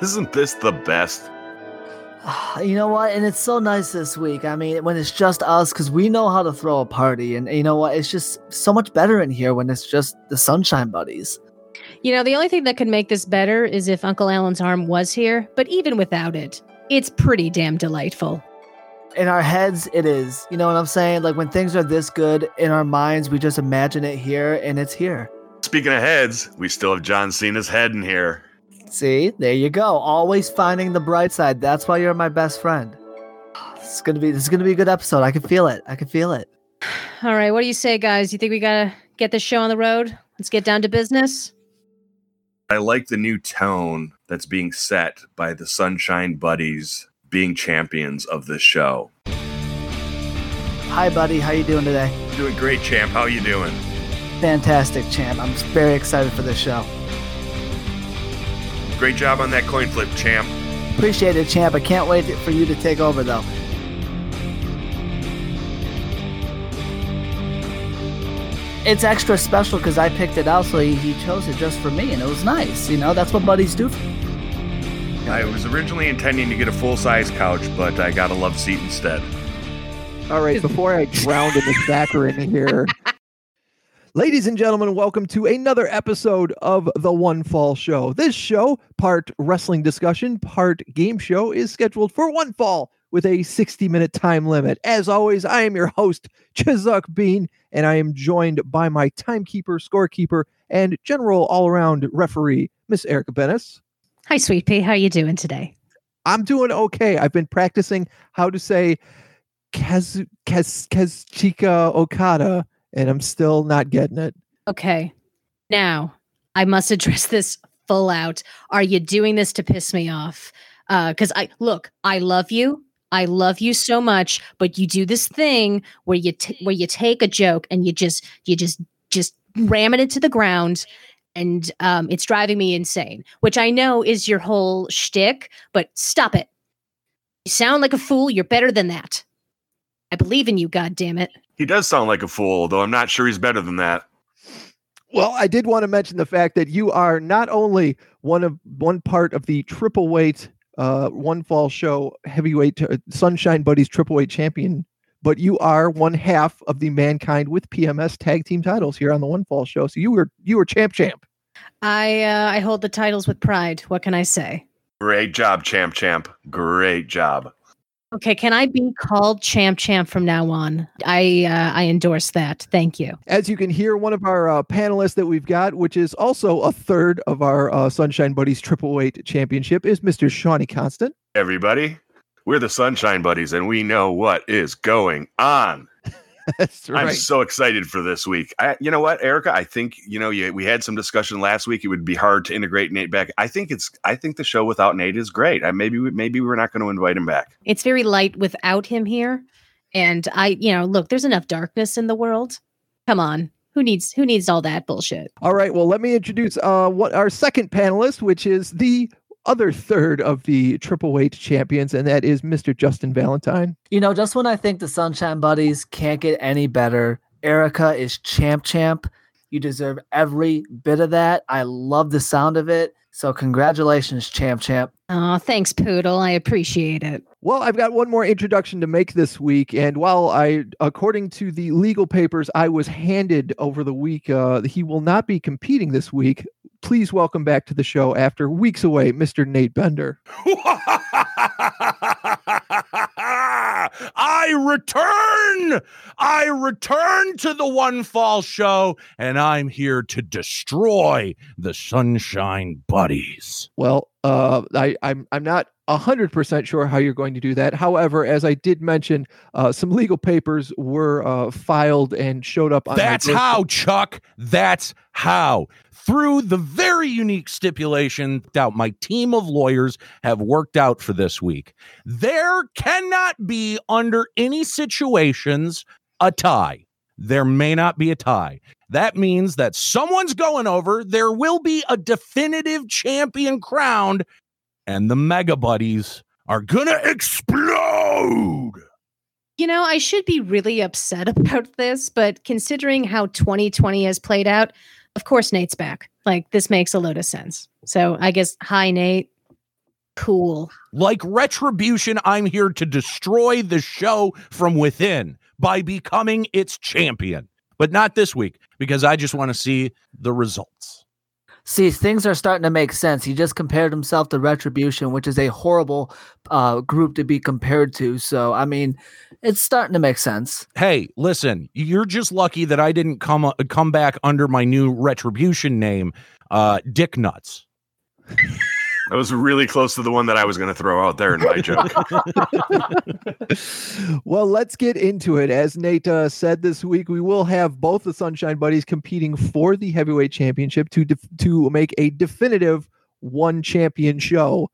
Isn't this the best? You know what? And it's so nice this week. I mean, when it's just us, because we know how to throw a party. And you know what? It's just so much better in here when it's just the Sunshine Buddies. You know, the only thing that could make this better is if Uncle Alan's arm was here. But even without it, it's pretty damn delightful. In our heads, it is. You know what I'm saying? Like, when things are this good, in our minds, we just imagine it here, and it's here. Speaking of heads, we still have John Cena's head in here. See, there you go. Always finding the bright side. That's why you're my best friend. This is gonna be a good episode. I can feel it. All right, what do you say, guys? You think we gotta get this show on the road? Let's get down to business. I like the new tone that's being set by the Sunshine Buddies being champions of this show. Hi, buddy. How you doing today? Doing great, champ. How you doing? Fantastic, champ. I'm very excited for this show. Great job on that coin flip, champ. Appreciate it, champ. I can't wait for you to take over, though. It's extra special because I picked it out, so he chose it just for me, and it was nice. You know, that's what buddies do. I was originally intending to get a full-size couch, but I got a love seat instead. All right, before I drown in the saccharine here... Ladies and gentlemen, welcome to another episode of The One Fall Show. This show, part wrestling discussion, part game show, is scheduled for one fall with a 60-minute time limit. As always, I am your host, Chuck Bean, and I am joined by my timekeeper, scorekeeper, and general all-around referee, Miss Erica Bennis. Hi, Sweet Pea. How are you doing today? I'm doing okay. I've been practicing how to say Kazuchika Okada, and I'm still not getting it. Okay. Now, I must address this full out. Are you doing this to piss me off? Because I love you. I love you so much, but you do this thing where you take a joke and you just ram it into the ground, and it's driving me insane, which I know is your whole shtick, but stop it. You sound like a fool. You're better than that. I believe in you, goddammit. He does sound like a fool, though I'm not sure he's better than that. Well, I did want to mention the fact that you are not only one part of the triple weight one fall show heavyweight Sunshine Buddies triple weight champion, but you are one half of the Mankind with PMS tag team titles here on the One Fall Show. So you were champ. I hold the titles with pride. What can I say? Great job, champ. Great job. Okay, can I be called Champ from now on? I endorse that. Thank you. As you can hear, one of our panelists that we've got, which is also a third of our Sunshine Buddies Triple Weight Championship, is Mr. Shonny Constant. Everybody, we're the Sunshine Buddies, and we know what is going on. That's right. I'm so excited for this week. You know what, Erica? I think we had some discussion last week. It would be hard to integrate Nate back. I think the show without Nate is great. Maybe we're not going to invite him back. It's very light without him here, and look, there's enough darkness in the world. Come on, who needs all that bullshit? All right, well, let me introduce our second panelist, which is the other third of the triple weight champions, and that is Mr. Justin Valentine. You know, just when I think the Sunshine Buddies can't get any better, Erica is champ. You deserve every bit of that. I love the sound of it. So congratulations, champ. Oh, thanks, Poodle. I appreciate it. Well, I've got one more introduction to make this week. And while according to the legal papers I was handed over the week, he will not be competing this week. Please welcome back to the show after weeks away, Mr. Nate Bender. I return to the One Fall Show, and I'm here to destroy the Sunshine Buddies. Well, I'm not 100% sure how you're going to do that. However, as I did mention, some legal papers were filed and showed up on. That's how, Chuck. That's how. Through the very unique stipulation that my team of lawyers have worked out for this week, there cannot be, under any situations, a tie. There may not be a tie. That means that someone's going over. There will be a definitive champion crowned, and the Mega Buddies are going to explode. You know, I should be really upset about this, but considering how 2020 has played out, of course Nate's back. Like, this makes a load of sense. So I guess, hi, Nate. Cool. Like Retribution, I'm here to destroy the show from within by becoming its champion. But not this week, because I just want to see the results. See, things are starting to make sense. He just compared himself to Retribution, which is a horrible group to be compared to. So, I mean, it's starting to make sense. Hey, listen, you're just lucky that I didn't come back under my new Retribution name, Dick Nuts. That was really close to the one that I was going to throw out there in my joke. Well, let's get into it. As Nate said this week, we will have both the Sunshine Buddies competing for the heavyweight championship to make a definitive one champion show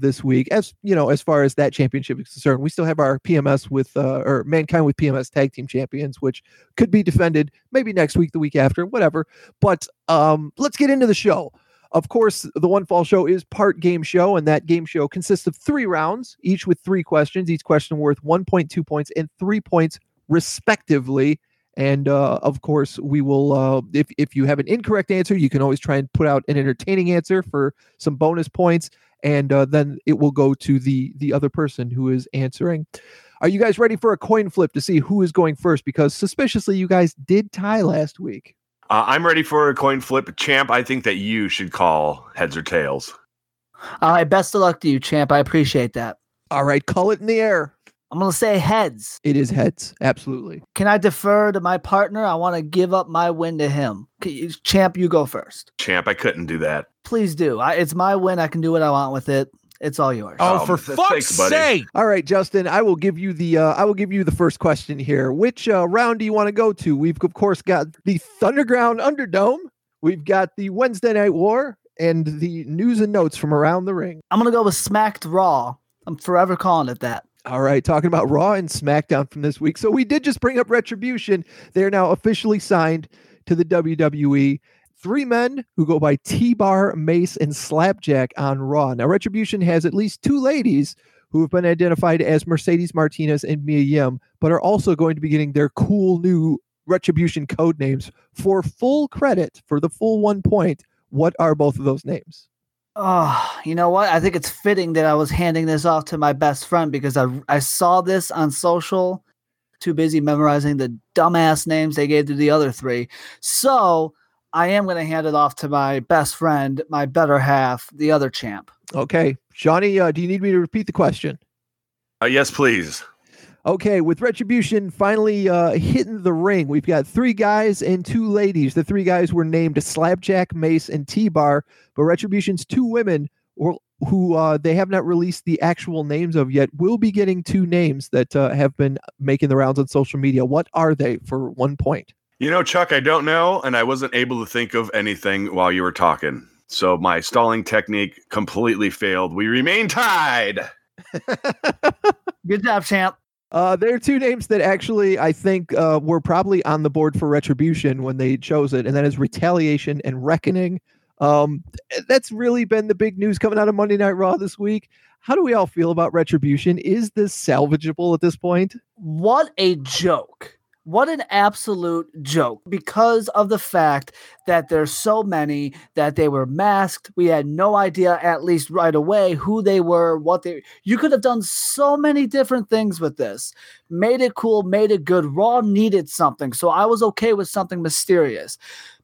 this week. As you know, as far as that championship is concerned, we still have our PMS with or Mankind with PMS tag team champions, which could be defended maybe next week, the week after, whatever. But let's get into the show. Of course, the One Fall Show is part game show, and that game show consists of 3 rounds, each with 3 questions, each question worth 1.2 points and 3 points respectively. And of course, we will, if you have an incorrect answer, you can always try and put out an entertaining answer for some bonus points, and then it will go to the other person who is answering. Are you guys ready for a coin flip to see who is going first? Because suspiciously, you guys did tie last week. I'm ready for a coin flip. Champ, I think that you should call heads or tails. All right, best of luck to you, Champ. I appreciate that. All right, call it in the air. I'm going to say heads. It is heads, absolutely. Can I defer to my partner? I want to give up my win to him. Champ, you go first. Champ, I couldn't do that. Please do. It's my win. I can do what I want with it. It's all yours. Oh, for fuck's sake! All right, Justin, I will give you the first question here. Which round do you want to go to? We've of course got the Thunderground Underdome. We've got the Wednesday Night War and the news and notes from around the ring. I'm gonna go with Smacked Raw. I'm forever calling it that. All right, talking about Raw and SmackDown from this week. So we did just bring up Retribution. They are now officially signed to the WWE. 3 men who go by T-Bar, Mace, and Slapjack on Raw. Now, Retribution has at least 2 ladies who have been identified as Mercedes Martinez and Mia Yim, but are also going to be getting their cool new Retribution code names. For full credit, for the full 1 point, what are both of those names? Oh, you know what? I think it's fitting that I was handing this off to my best friend because I saw this on social. Too busy memorizing the dumbass names they gave to the other 3. So I am going to hand it off to my best friend, my better half, the other champ. Okay. Shonny, do you need me to repeat the question? Yes, please. Okay. With Retribution finally hitting the ring, we've got 3 guys and 2 ladies. The 3 guys were named Slapjack, Mace, and T-Bar, but Retribution's 2 women who they have not released the actual names of yet will be getting 2 names that have been making the rounds on social media. What are they for 1 point? You know, Chuck, I don't know, and I wasn't able to think of anything while you were talking. So my stalling technique completely failed. We remain tied. Good job, champ. There are 2 names that actually, I think, were probably on the board for Retribution when they chose it, and that is Retaliation and Reckoning. That's really been the big news coming out of Monday Night Raw this week. How do we all feel about Retribution? Is this salvageable at this point? What a joke. What an absolute joke because of the fact that there's so many that they were masked. We had no idea, at least right away, who they were, what they, you could have done so many different things with this, made it cool, made it good. Raw needed something. So I was okay with something mysterious,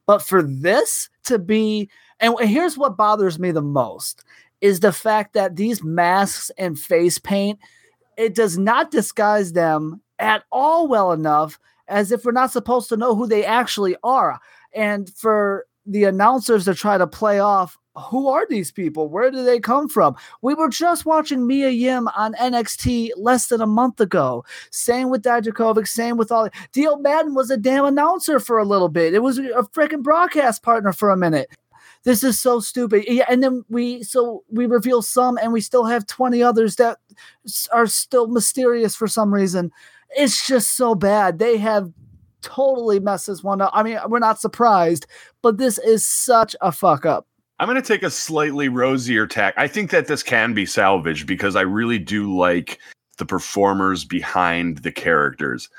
but for this to be, and here's what bothers me the most is the fact that these masks and face paint, it does not disguise them at all well enough as if we're not supposed to know who they actually are. And for the announcers to try to play off, who are these people? Where do they come from? We were just watching Mia Yim on NXT less than a month ago. Same with Dijaković, same with all. D.O. Madden was a damn announcer for a little bit. It was a freaking broadcast partner for a minute. This is so stupid. Yeah, and then we reveal some, and we still have 20 others that are still mysterious for some reason. It's just so bad. They have totally messed this one up. I mean, we're not surprised, but this is such a fuck up. I'm going to take a slightly rosier tack. I think that this can be salvaged because I really do like the performers behind the characters.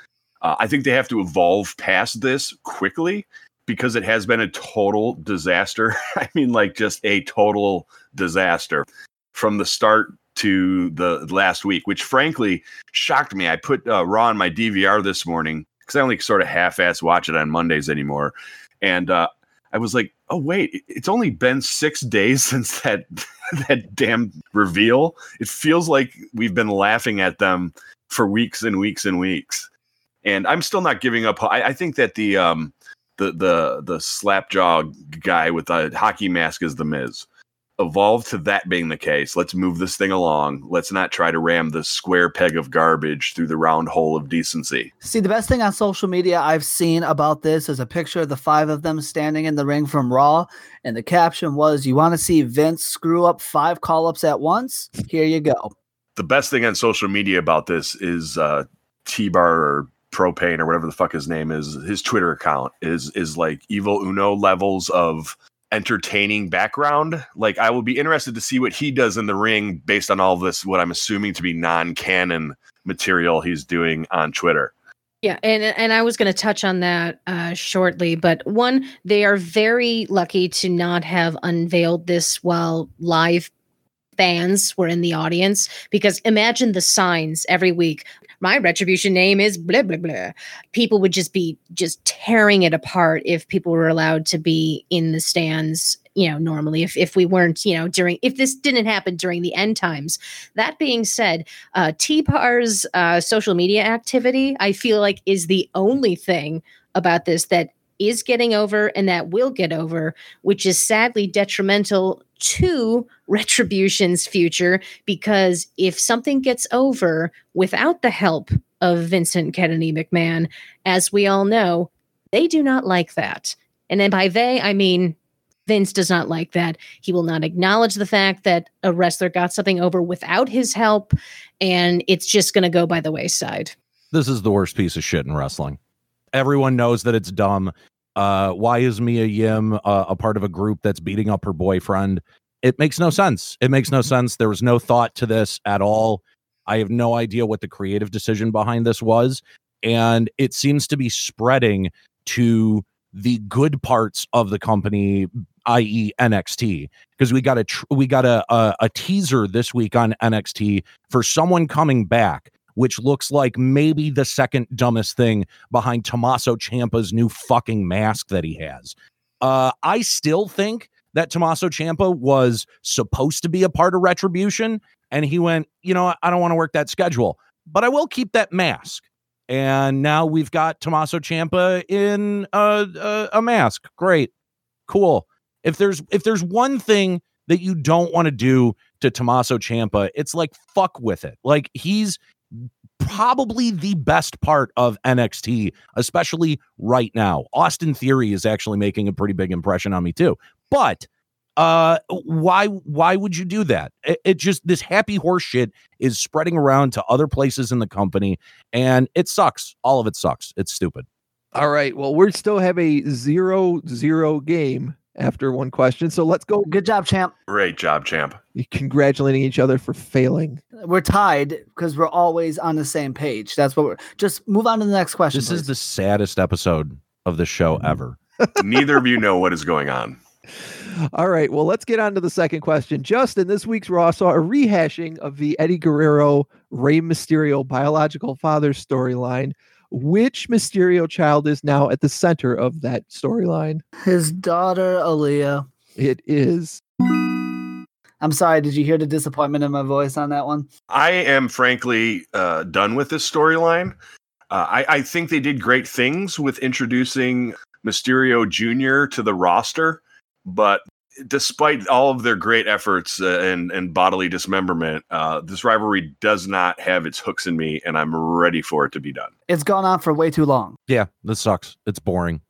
I think they have to evolve past this quickly because it has been a total disaster. I mean, like, just a total disaster from the start to the last week, which frankly shocked me. I put Raw on my DVR this morning because I only sort of half-ass watch it on Mondays anymore. And I was like, oh, wait, it's only been 6 days since that damn reveal. It feels like we've been laughing at them for weeks and weeks and weeks. And I'm still not giving up. I think that the Slapjaw guy with the hockey mask is The Miz. Evolve to that being the case. Let's move this thing along. Let's not try to ram the square peg of garbage through the round hole of decency. See, the best thing on social media I've seen about this is a picture of the five of them standing in the ring from Raw, and the caption was, "You want to see Vince screw up five call-ups at once? Here you go." The best thing on social media about this is T-Bar or Propane or whatever the fuck his name is. His Twitter account is like Evil Uno levels of entertaining background. Like, I will be interested to see what he does in the ring based on all of this, what I'm assuming to be non-canon material he's doing on Twitter. Yeah, and I was going to touch on that shortly, but one, they are very lucky to not have unveiled this while live fans were in the audience, because imagine the signs every week. My Retribution name is blah, blah, blah. People would just be tearing it apart if people were allowed to be in the stands, you know, normally, if we weren't, you know, if this didn't happen during the end times. That being said, T-Par's social media activity, I feel like, is the only thing about this that is getting over and that will get over, which is sadly detrimental to Retribution's future, because if something gets over without the help of Vincent Kennedy McMahon, as we all know, they do not like that. And then by they, I mean Vince does not like that. He will not acknowledge the fact that a wrestler got something over without his help, and it's just going to go by the wayside. This is the worst piece of shit in wrestling. Everyone knows that it's dumb. Why is Mia Yim a part of a group that's beating up her boyfriend? It makes no sense. It makes no sense. There was no thought to this at all. I have no idea what the creative decision behind this was. And it seems to be spreading to the good parts of the company, i.e. NXT, because we got a teaser this week on NXT for someone coming back, which looks like maybe the second dumbest thing behind Tommaso Ciampa's new fucking mask that he has. I still think that Tommaso Ciampa was supposed to be a part of Retribution, and he went, you know, I don't want to work that schedule, but I will keep that mask. And now we've got Tommaso Ciampa in a mask. Great. Cool. If there's one thing that you don't want to do to Tommaso Ciampa, it's like, fuck with it. Like, he's probably the best part of NXT, especially right now. Austin Theory is actually making a pretty big impression on me too. But why would you do that? It just, this happy horse shit is spreading around to other places in the company, and it sucks. All of it sucks. It's stupid. All right. Well, we still have a 0-0 game after one question. So let's go. Good job, champ. Great job, champ. Congratulating each other for failing. We're tied because we're always on the same page. That's what we're... Just move on to the next question. This is the saddest episode of the show ever. Neither of you know what is going on. All right. Well, let's get on to the second question. Justin, this week's Raw saw a rehashing of the Eddie Guerrero, Rey Mysterio biological father storyline. Which Mysterio child is now at the center of that storyline? His daughter, Aaliyah. It is. I'm sorry, did you hear the disappointment in my voice on that one? I am frankly done with this storyline. I think they did great things with introducing Mysterio Jr. to the roster, but despite all of their great efforts and bodily dismemberment, this rivalry does not have its hooks in me, and I'm ready for it to be done. It's gone on for way too long. Yeah, this sucks. It's boring.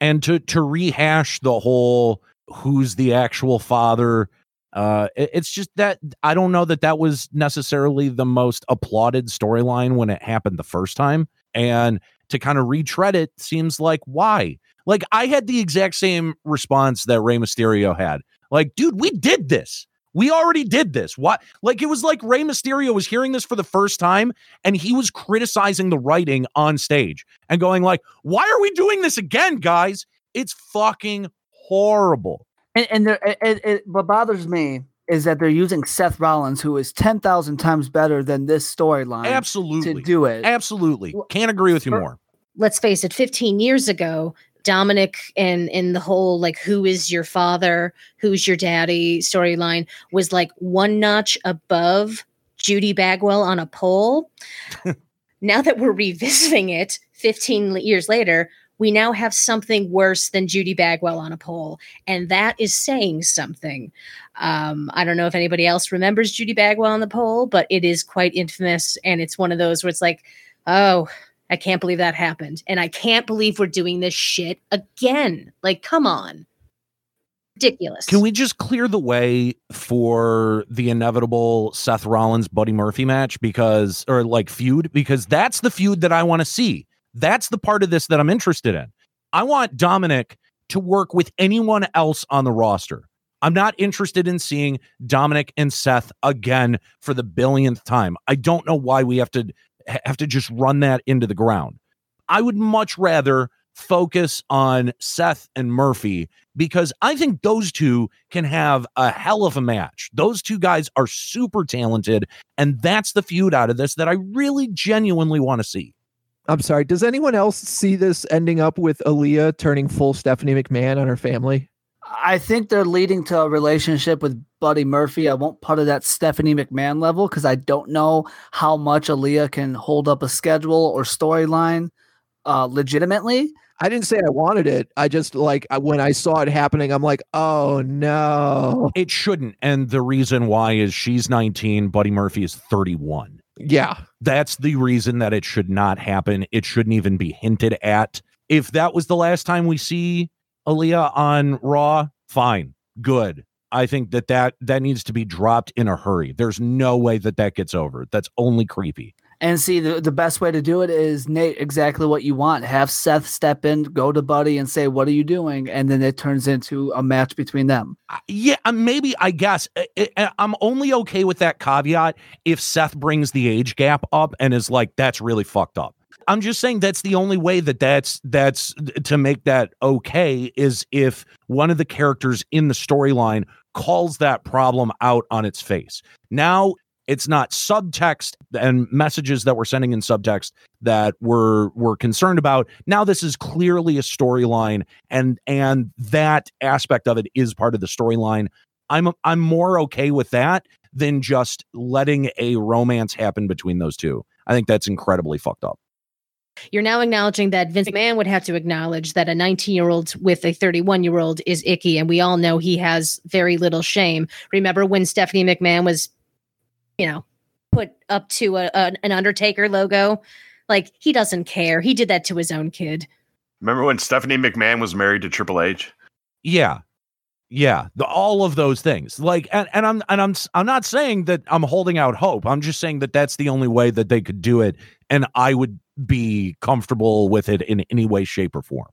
And to rehash the whole who's the actual father, it's just that I don't know that was necessarily the most applauded storyline when it happened the first time. And to kind of retread it seems like, why? Like, I had the exact same response that Rey Mysterio had. Like, dude, we did this. We already did this. What? Like, it was like Rey Mysterio was hearing this for the first time, and he was criticizing the writing on stage and going like, why are we doing this again, guys? It's fucking horrible. And what bothers me is that they're using Seth Rollins, who is 10,000 times better than this storyline. Absolutely. To do it. Absolutely. Can't agree with you more. Let's face it, 15 years ago, Dominic and the whole, like, who is your father, who's your daddy storyline was like one notch above Judy Bagwell on a pole. Now that we're revisiting it 15 years later, we now have something worse than Judy Bagwell on a pole. And that is saying something. I don't know if anybody else remembers Judy Bagwell on the pole, but it is quite infamous. And it's one of those where it's like, oh, I can't believe that happened. And I can't believe we're doing this shit again. Like, come on. Ridiculous. Can we just clear the way for the inevitable Seth Rollins, Buddy Murphy match feud? Because that's the feud that I want to see. That's the part of this that I'm interested in. I want Dominic to work with anyone else on the roster. I'm not interested in seeing Dominic and Seth again for the billionth time. I don't know why we have to just run that into the ground. I would much rather focus on Seth and Murphy because I think those two can have a hell of a match. Those two guys are super talented, and that's the feud out of this that I really genuinely want to see. I'm sorry. Does anyone else see this ending up with Aaliyah turning full Stephanie McMahon on her family? I think they're leading to a relationship with Buddy Murphy. I won't put it at Stephanie McMahon level because I don't know how much Aaliyah can hold up a schedule or storyline legitimately. I didn't say I wanted it. I just when I saw it happening, I'm like, oh no. It shouldn't. And the reason why is she's 19. Buddy Murphy is 31. Yeah, that's the reason that it should not happen. It shouldn't even be hinted at. If that was the last time we see Aaliyah on Raw, fine, good. I think that needs to be dropped in a hurry. There's no way that gets over. That's only creepy. And see, the best way to do it is, Nate, exactly what you want. Have Seth step in, go to Buddy and say, what are you doing? And then it turns into a match between them. Yeah, maybe, I guess. I'm only okay with that caveat if Seth brings the age gap up and is like, that's really fucked up. I'm just saying that's the only way that's to make that okay is if one of the characters in the storyline calls that problem out on its face. Now, it's not subtext and messages that we're sending in subtext that we're concerned about. Now this is clearly a storyline, and that aspect of it is part of the storyline. I'm more okay with that than just letting a romance happen between those two. I think that's incredibly fucked up. You're now acknowledging that Vince McMahon would have to acknowledge that a 19-year-old with a 31-year-old is icky, and we all know he has very little shame. Remember when Stephanie McMahon was put up to an Undertaker logo? Like, he doesn't care. He did that to his own kid. Remember when Stephanie McMahon was married to Triple H? Yeah. Yeah. All of those things. Like, I'm not saying that I'm holding out hope. I'm just saying that that's the only way that they could do it. And I would be comfortable with it in any way, shape, or form.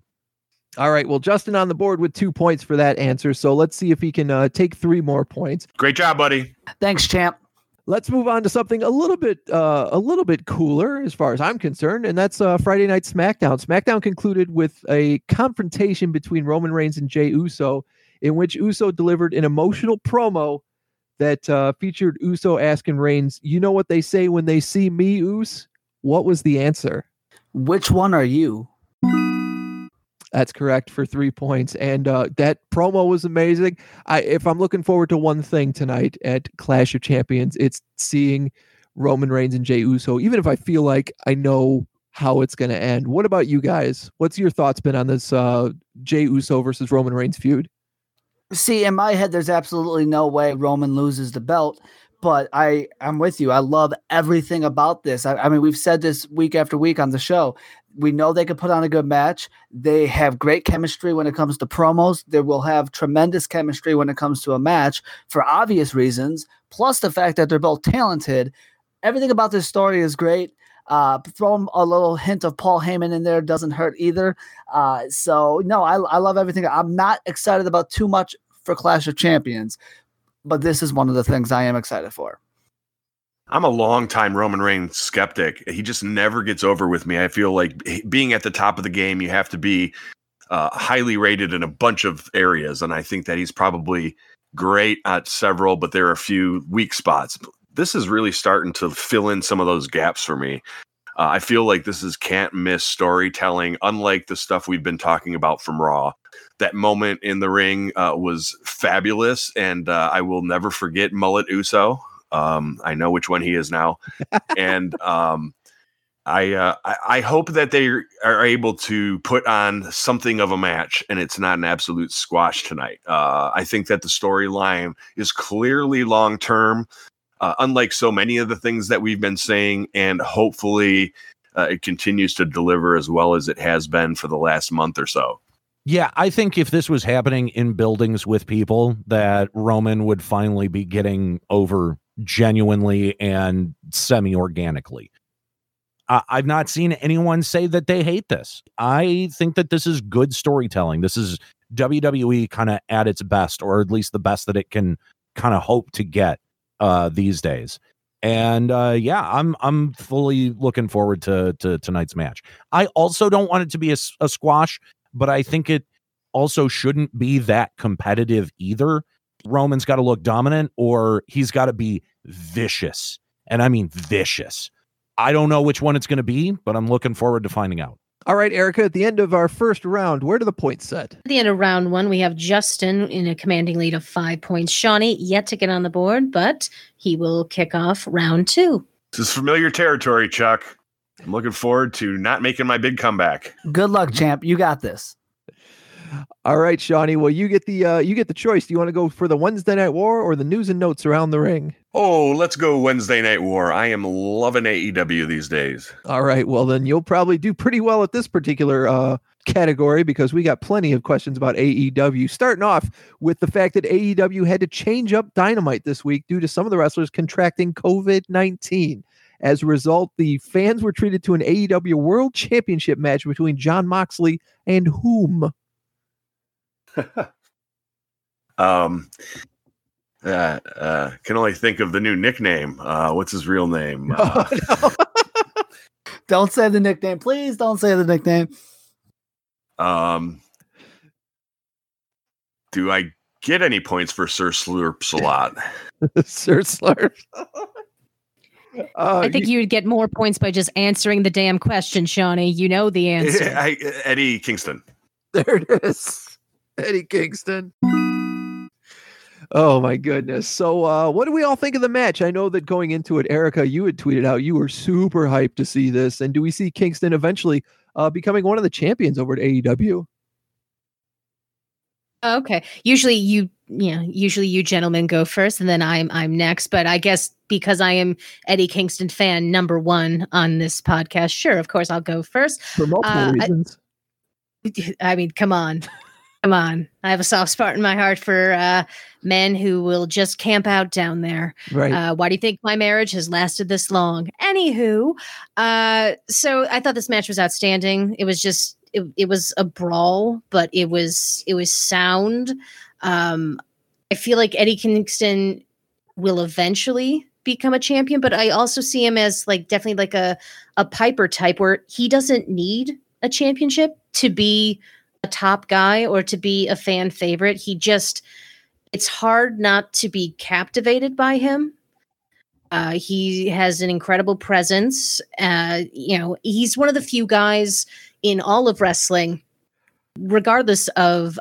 All right. Well, Justin on the board with 2 points for that answer. So let's see if he can take 3 more points. Great job, buddy. Thanks, champ. Let's move on to something a little bit cooler as far as I'm concerned, and that's Friday Night SmackDown. SmackDown concluded with a confrontation between Roman Reigns and Jey Uso, in which Uso delivered an emotional promo that featured Uso asking Reigns, you know what they say when they see me, Uso? What was the answer? Which one are you? That's correct for 3 points. And that promo was amazing. If I'm looking forward to one thing tonight at Clash of Champions, it's seeing Roman Reigns and Jey Uso, even if I feel like I know how it's going to end. What about you guys? What's your thoughts been on this Jey Uso versus Roman Reigns feud? See, in my head, there's absolutely no way Roman loses the belt. But I'm with you. I love everything about this. I mean, we've said this week after week on the show. We know they can put on a good match. They have great chemistry when it comes to promos. They will have tremendous chemistry when it comes to a match for obvious reasons, plus the fact that they're both talented. Everything about this story is great. Throw a little hint of Paul Heyman in there doesn't hurt either. I love everything. I'm not excited about too much for Clash of Champions, but this is one of the things I am excited for. I'm a longtime Roman Reigns skeptic. He just never gets over with me. I feel like being at the top of the game, you have to be highly rated in a bunch of areas, and I think that he's probably great at several, but there are a few weak spots. This is really starting to fill in some of those gaps for me. I feel like this is can't miss storytelling, unlike the stuff we've been talking about from Raw. That moment in the ring was fabulous, and I will never forget Mullet Uso. I know which one he is now. And I hope that they are able to put on something of a match and it's not an absolute squash tonight. I think that the storyline is clearly long-term, unlike so many of the things that we've been saying, and hopefully it continues to deliver as well as it has been for the last month or so. Yeah, I think if this was happening in buildings with people, that Roman would finally be getting over genuinely and semi-organically. I've not seen anyone say that they hate this. I think that this is good storytelling. This is WWE kind of at its best, or at least the best that it can kind of hope to get these days. And yeah, I'm fully looking forward to tonight's match. I also don't want it to be a squash, but I think it also shouldn't be that competitive either. Roman's got to look dominant, or he's got to be vicious. And I mean vicious. I don't know which one it's going to be, but I'm looking forward to finding out. All right, Erica, at the end of our first round, where do the points set? At the end of round one, we have Justin in a commanding lead of 5 points. Shonny yet to get on the board, but he will kick off round two. This is familiar territory, Chuck. I'm looking forward to not making my big comeback. Good luck, champ. You got this. All right, Shonny. Well, you get the choice. Do you want to go for the Wednesday Night War or the news and notes around the ring? Oh, let's go Wednesday Night War. I am loving AEW these days. All right. Well, then you'll probably do pretty well at this particular category, because we got plenty of questions about AEW. Starting off with the fact that AEW had to change up Dynamite this week due to some of the wrestlers contracting COVID-19. As a result, the fans were treated to an AEW World Championship match between Jon Moxley and whom? Can only think of the new nickname. What's his real name? No. Don't say the nickname, please. Don't say the nickname. Do I get any points for Sir Slurps a lot? Sir Slurps. I think you'd get more points by just answering the damn question, Shonny. You know the answer. Eddie Kingston. There it is. Eddie Kingston. Oh my goodness. So what do we all think of the match? I know that going into it, Erica, you had tweeted out you were super hyped to see this. And do we see Kingston eventually becoming one of the champions over at AEW? Okay. Usually you gentlemen go first, and then I'm next. But I guess because I am Eddie Kingston fan number one on this podcast, sure, of course I'll go first. For multiple reasons. I mean, come on. Come on. I have a soft spot in my heart for men who will just camp out down there. Right. Why do you think my marriage has lasted this long? Anywho, so I thought this match was outstanding. It was just, it was a brawl, but it was sound. I feel like Eddie Kingston will eventually become a champion, but I also see him as like definitely like a Piper type, where he doesn't need a championship to be a top guy or to be a fan favorite. He just, it's hard not to be captivated by him. He has an incredible presence. He's one of the few guys in all of wrestling, regardless of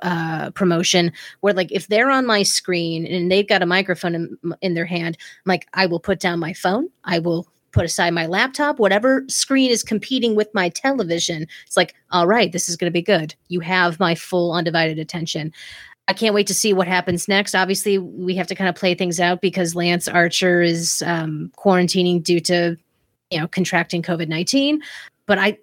promotion, where like if they're on my screen and they've got a microphone in their hand, I'm like, I will put down my phone. I will put aside my laptop, whatever screen is competing with my television. It's like, all right, this is going to be good. You have my full undivided attention. I can't wait to see what happens next. Obviously, we have to kind of play things out because Lance Archer is quarantining due to, contracting COVID-19. But I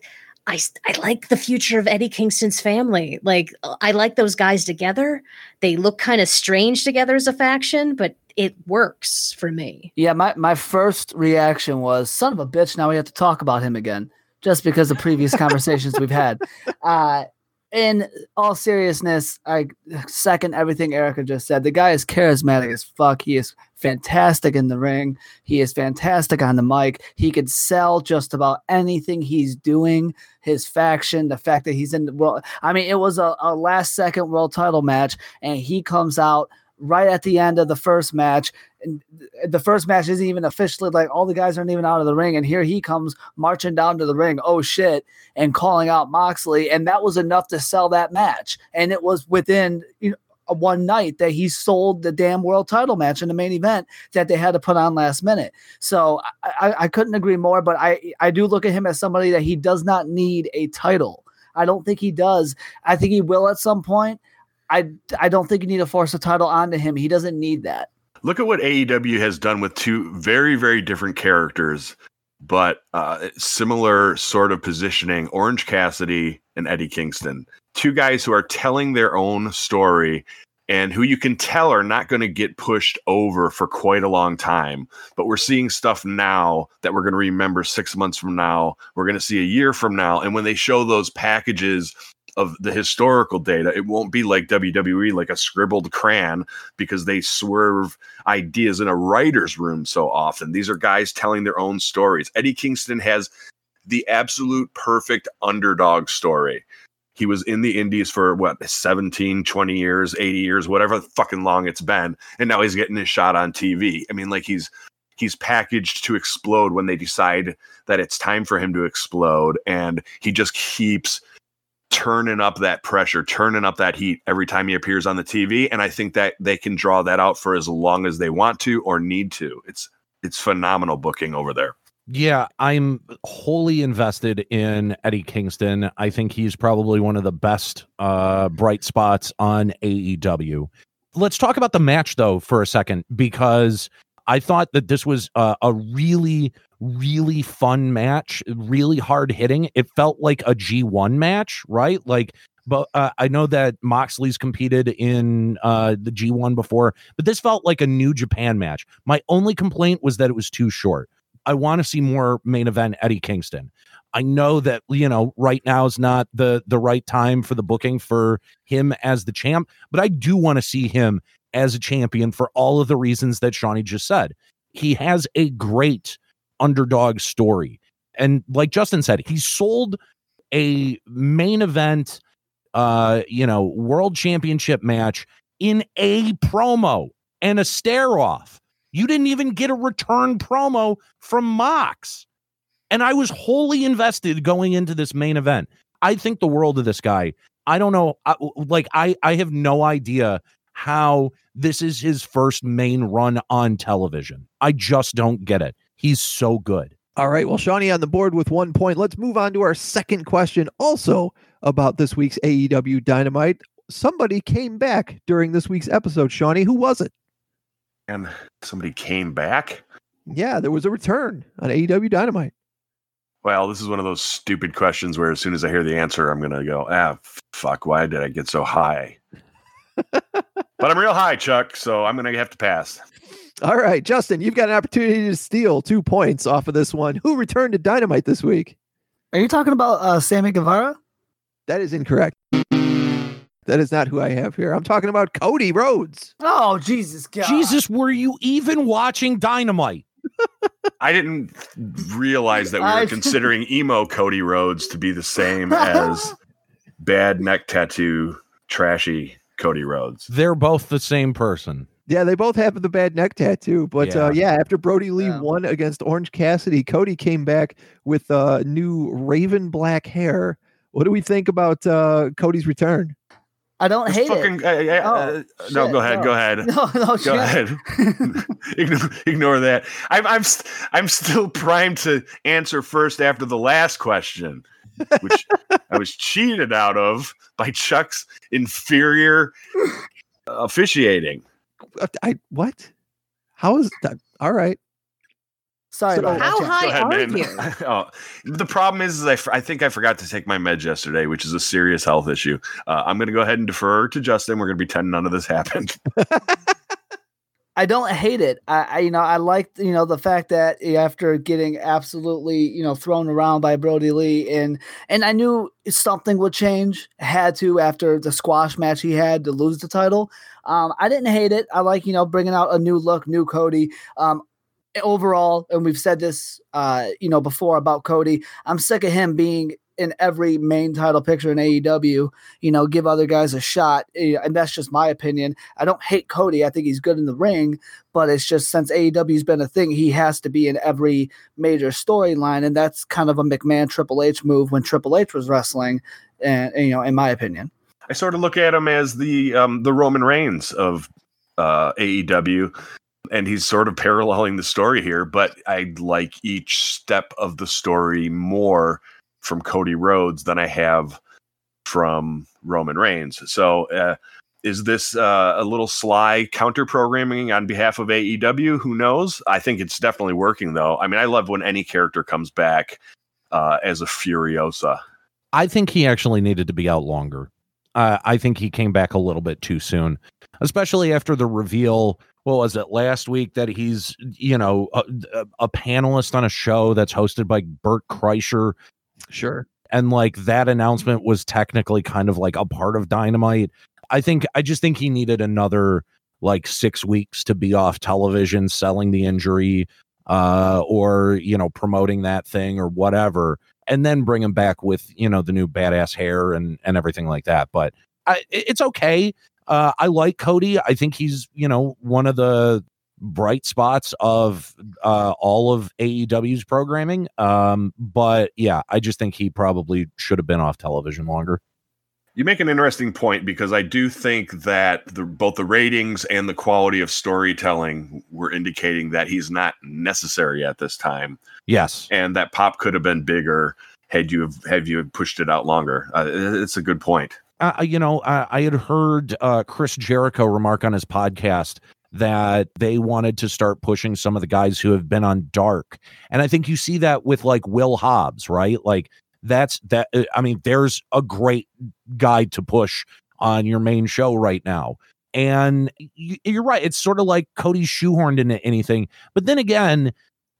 like the future of Eddie Kingston's family. Like, I like those guys together. They look kind of strange together as a faction, but it works for me. Yeah, my first reaction was, son of a bitch, now we have to talk about him again, just because of previous conversations we've had. in all seriousness, I second everything Erica just said. The guy is charismatic as fuck. He is fantastic in the ring. He is fantastic on the mic. He could sell just about anything he's doing. His faction, the fact that he's in the world. I mean, it was a last second world title match, and he comes out right at the end of the first match. And the first match isn't even officially, like, all the guys aren't even out of the ring, and here he comes marching down to the ring, oh shit, and calling out Moxley, and that was enough to sell that match. And it was within, you know, one night that he sold the damn world title match in the main event that they had to put on last minute. So I couldn't agree more, but I do look at him as somebody that he does not need a title. I don't think he does. I think he will at some point. I don't think you need to force a title onto him. He doesn't need that. Look at what AEW has done with two very, very different characters, but similar sort of positioning, Orange Cassidy and Eddie Kingston. Two guys who are telling their own story and who you can tell are not going to get pushed over for quite a long time. But we're seeing stuff now that we're going to remember 6 months from now. We're going to see a year from now. And when they show those packages of the historical data, it won't be like WWE, like a scribbled crayon, because they swerve ideas in a writer's room so often. These are guys telling their own stories. Eddie Kingston has the absolute perfect underdog story. He was in the indies for, 17, 20 years, 80 years, whatever fucking long it's been, and now he's getting his shot on TV. I mean, like, he's packaged to explode when they decide that it's time for him to explode, and he just keeps turning up that pressure, turning up that heat every time he appears on the TV. And I think that they can draw that out for as long as they want to or need to. It's phenomenal booking over there. Yeah, I'm wholly invested in Eddie Kingston. I think he's probably one of the best bright spots on AEW. Let's talk about the match, though, for a second, because I thought that this was a really, really fun match, really hard hitting. It felt like a G1 match, right? Like, but I know that Moxley's competed in the G1 before, but this felt like a New Japan match. My only complaint was that it was too short. I want to see more main event Eddie Kingston. I know that, you know, right now is not the right time for the booking for him as the champ, but I do want to see him as a champion for all of the reasons that Shonny just said. He has a great underdog story. And like Justin said, he sold a main event, world championship match in a promo and a stare off. You didn't even get a return promo from Mox. And I was wholly invested going into this main event. I think the world of this guy. I don't know. I have no idea how this is his first main run on television. I just don't get it. He's so good. All right. Well, Shonny on the board with 1 point. Let's move on to our second question, also about this week's AEW Dynamite. Somebody came back during this week's episode, Shonny. Who was it? And somebody came back? Yeah, there was a return on AEW Dynamite. Well, this is one of those stupid questions where as soon as I hear the answer, I'm going to go, fuck, why did I get so high? But I'm real high, Chuck, so I'm going to have to pass. All right, Justin, you've got an opportunity to steal 2 points off of this one. Who returned to Dynamite this week? Are you talking about Sammy Guevara? That is incorrect. That is not who I have here. I'm talking about Cody Rhodes. Oh, Jesus God. Jesus, were you even watching Dynamite? I didn't realize that we were considering emo Cody Rhodes to be the same as bad neck tattoo, trashy Cody Rhodes. They're both the same person. Yeah, they both have the bad neck tattoo. But yeah, after Brody Lee won against Orange Cassidy, Cody came back with new raven black hair. What do we think about Cody's return? I don't hate it. No, go ahead. No. Go ahead. No, go ahead. ignore that. I'm still primed to answer first after the last question, which I was cheated out of by Chuck's inferior officiating. What? How is that? All right. Sorry. So how high are you? Oh, the problem is I think I forgot to take my meds yesterday, which is a serious health issue. I'm going to go ahead and defer to Justin. We're going to pretend none of this happened. I don't hate it. I liked, the fact that after getting absolutely, thrown around by Brody Lee, and I knew something would change, had to, after the squash match he had to lose the title. I didn't hate it. I like, bringing out a new look, new Cody. Overall, and we've said this, before about Cody, I'm sick of him being in every main title picture in AEW, give other guys a shot. And that's just my opinion. I don't hate Cody. I think he's good in the ring, but it's just since AEW's been a thing, he has to be in every major storyline. And that's kind of a McMahon Triple H move when Triple H was wrestling. And in my opinion, I sort of look at him as the Roman Reigns of AEW. And he's sort of paralleling the story here, but I like each step of the story more from Cody Rhodes than I have from Roman Reigns. So is this a little sly counter programming on behalf of AEW? Who knows? I think it's definitely working though. I mean, I love when any character comes back as a Furiosa. I think he actually needed to be out longer. I think he came back a little bit too soon, especially after the reveal. Well, was it last week that he's, a panelist on a show that's hosted by Bert Kreischer? Sure. And like that announcement was technically kind of like a part of Dynamite. I just think he needed another like 6 weeks to be off television, selling the injury or, promoting that thing or whatever, and then bring him back with, the new badass hair and everything like that. But it's okay. I like Cody. I think he's, one of the bright spots of all of AEW's programming. But yeah, I just think he probably should have been off television longer. You make an interesting point because I do think that both the ratings and the quality of storytelling were indicating that he's not necessary at this time. Yes. And that pop could have been bigger had you pushed it out longer. It's a good point. I had heard Chris Jericho remark on his podcast that they wanted to start pushing some of the guys who have been on Dark. And I think you see that with like Will Hobbs, right? Like that's I mean, there's a great guy to push on your main show right now. And you're right. It's sort of like Cody's shoehorned into anything. But then again,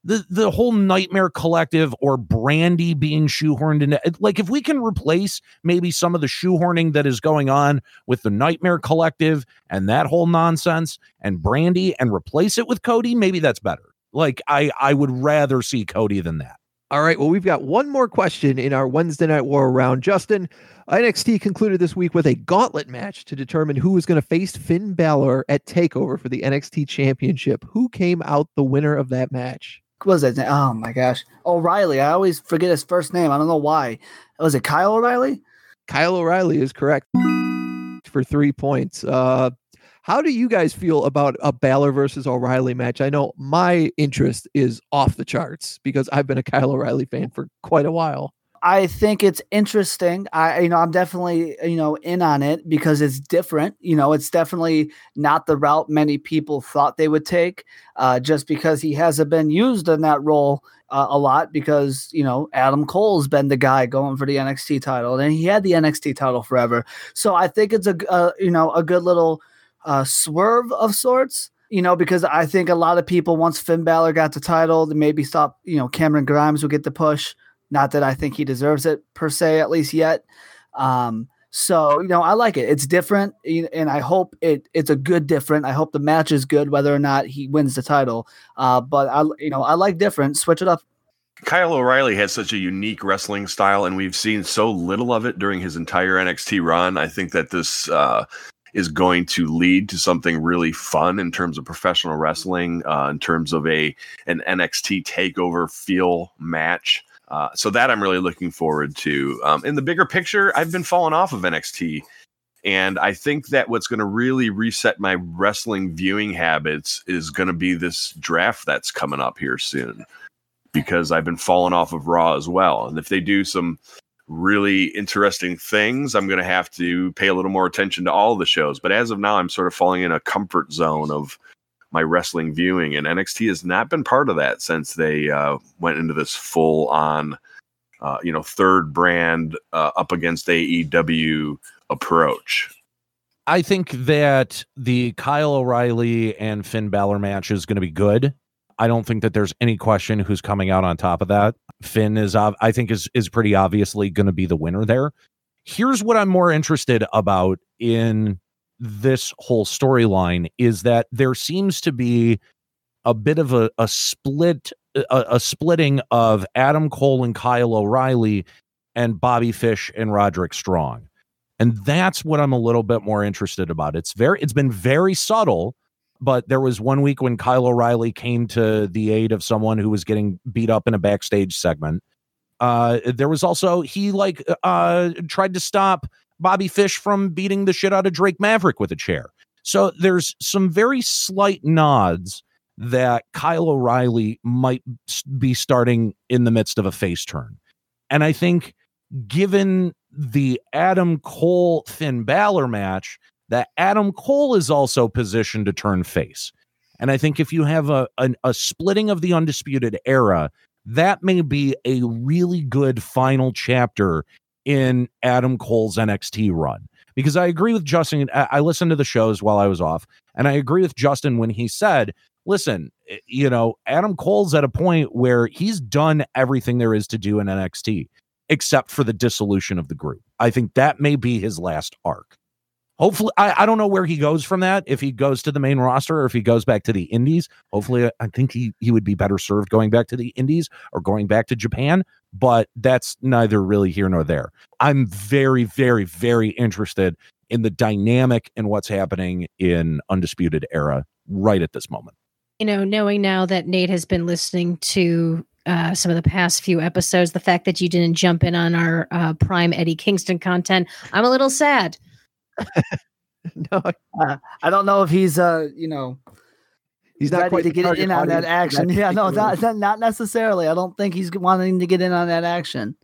the whole Nightmare Collective or Brandy being shoehorned into, like, if we can replace maybe some of the shoehorning that is going on with the Nightmare Collective and that whole nonsense and Brandy and replace it with Cody, maybe that's better. Like I would rather see Cody than that. All right. Well, we've got one more question in our Wednesday Night War round. Justin, NXT concluded this week with a gauntlet match to determine who was going to face Finn Balor at TakeOver for the NXT Championship. Who came out the winner of that match? Was it? Oh my gosh, O'Reilly. I always forget his first name. I don't know why. Was it Kyle O'Reilly? Kyle O'Reilly is correct for 3 points. How do you guys feel about a Balor versus O'Reilly match? I know my interest is off the charts because I've been a Kyle O'Reilly fan for quite a while. I think it's interesting. I'm definitely, in on it because it's different. It's definitely not the route many people thought they would take just because he hasn't been used in that role a lot because, Adam Cole's been the guy going for the NXT title and he had the NXT title forever. So I think it's a good little swerve of sorts. Because I think a lot of people, once Finn Balor got the title, they maybe thought, Cameron Grimes would get the push. Not that I think he deserves it per se, at least yet. So, I like it. It's different, and I hope it's a good different. I hope the match is good, whether or not he wins the title. But I like different. Switch it up. Kyle O'Reilly has such a unique wrestling style, and we've seen so little of it during his entire NXT run. I think that this is going to lead to something really fun in terms of professional wrestling, in terms of an NXT takeover feel match. So that I'm really looking forward to. In the bigger picture, I've been falling off of NXT. And I think that what's going to really reset my wrestling viewing habits is going to be this draft that's coming up here soon. Because I've been falling off of Raw as well. And if they do some really interesting things, I'm going to have to pay a little more attention to all the shows. But as of now, I'm sort of falling in a comfort zone of my wrestling viewing, and NXT has not been part of that since they went into this full on, third brand up against AEW approach. I think that the Kyle O'Reilly and Finn Balor match is going to be good. I don't think that there's any question who's coming out on top of that. Finn is, I think, is pretty obviously going to be the winner there. Here's what I'm more interested about in this whole storyline is that there seems to be a bit of a splitting of Adam Cole and Kyle O'Reilly and Bobby Fish and Roderick Strong. And that's what I'm a little bit more interested about. It's been very subtle, but there was one week when Kyle O'Reilly came to the aid of someone who was getting beat up in a backstage segment. There was also, he tried to stop Bobby Fish from beating the shit out of Drake Maverick with a chair. So there's some very slight nods that Kyle O'Reilly might be starting in the midst of a face turn. And I think given the Adam Cole Finn Balor match, that Adam Cole is also positioned to turn face. And I think if you have a splitting of the Undisputed Era, that may be a really good final chapter in Adam Cole's NXT run. Because I agree with Justin. I listened to the shows while I was off, and I agree with Justin when he said, listen, you know, Adam Cole's at a point where he's done everything there is to do in NXT, except for the dissolution of the group. I think that may be his last arc. Hopefully, I don't know where he goes from that, if he goes to the main roster or if he goes back to the indies. Hopefully, I think he would be better served going back to the indies or going back to Japan, but that's neither really here nor there. I'm very, very, very interested in the dynamic and what's happening in Undisputed Era right at this moment. You know, knowing now that Nate has been listening to some of the past few episodes, the fact that you didn't jump in on our Prime Eddie Kingston content, I'm a little sad. No, I don't know if he's he's not quite to get in on that action. Yeah, no, not necessarily. I don't think he's wanting to get in on that action.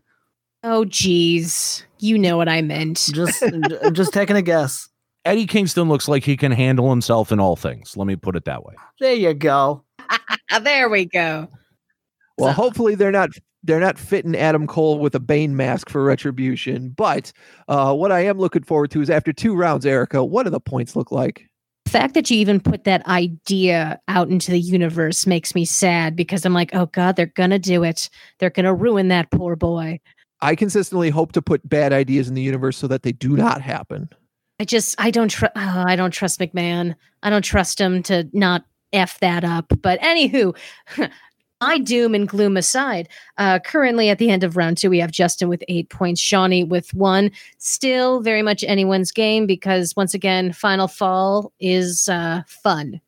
Oh, geez, you know what I meant. I'm just taking a guess. Eddie Kingston looks like he can handle himself in all things. Let me put it that way. There you go. There we go. Well, hopefully they're not fitting Adam Cole with a Bane mask for Retribution. But what I am looking forward to is after two rounds, Erica, what do the points look like? The fact that you even put that idea out into the universe makes me sad because I'm like, oh, God, they're going to do it. They're going to ruin that poor boy. I consistently hope to put bad ideas in the universe so that they do not happen. I don't trust McMahon. I don't trust him to not F that up. But anywho, my doom and gloom aside, currently at the end of round 2, we have Justin with 8 points, Shonny with 1. Still very much anyone's game because, once again, Final Fall is fun.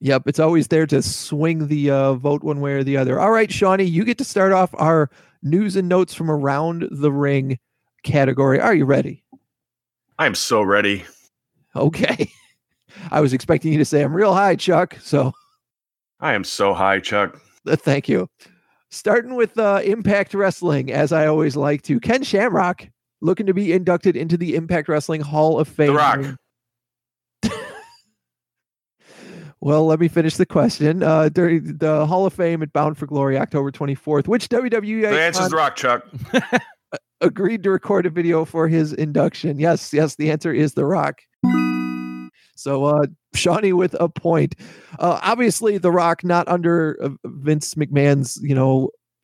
Yep, it's always there to swing the vote one way or the other. All right, Shonny, you get to start off our news and notes from around the ring category. Are you ready? I'm so ready. Okay. I was expecting you to say I'm real high, Chuck. So I am so high, Chuck. Thank you. Starting with Impact Wrestling, as I always like to. Ken Shamrock looking to be inducted into the Impact Wrestling Hall of Fame. The Rock. Well, let me finish the question. During the Hall of Fame at Bound for Glory, October 24th, which WWE... The answer is The Rock, Chuck. ...agreed to record a video for his induction. Yes, the answer is The Rock. So, Shonny with a point. Obviously, The Rock not under Vince McMahon's,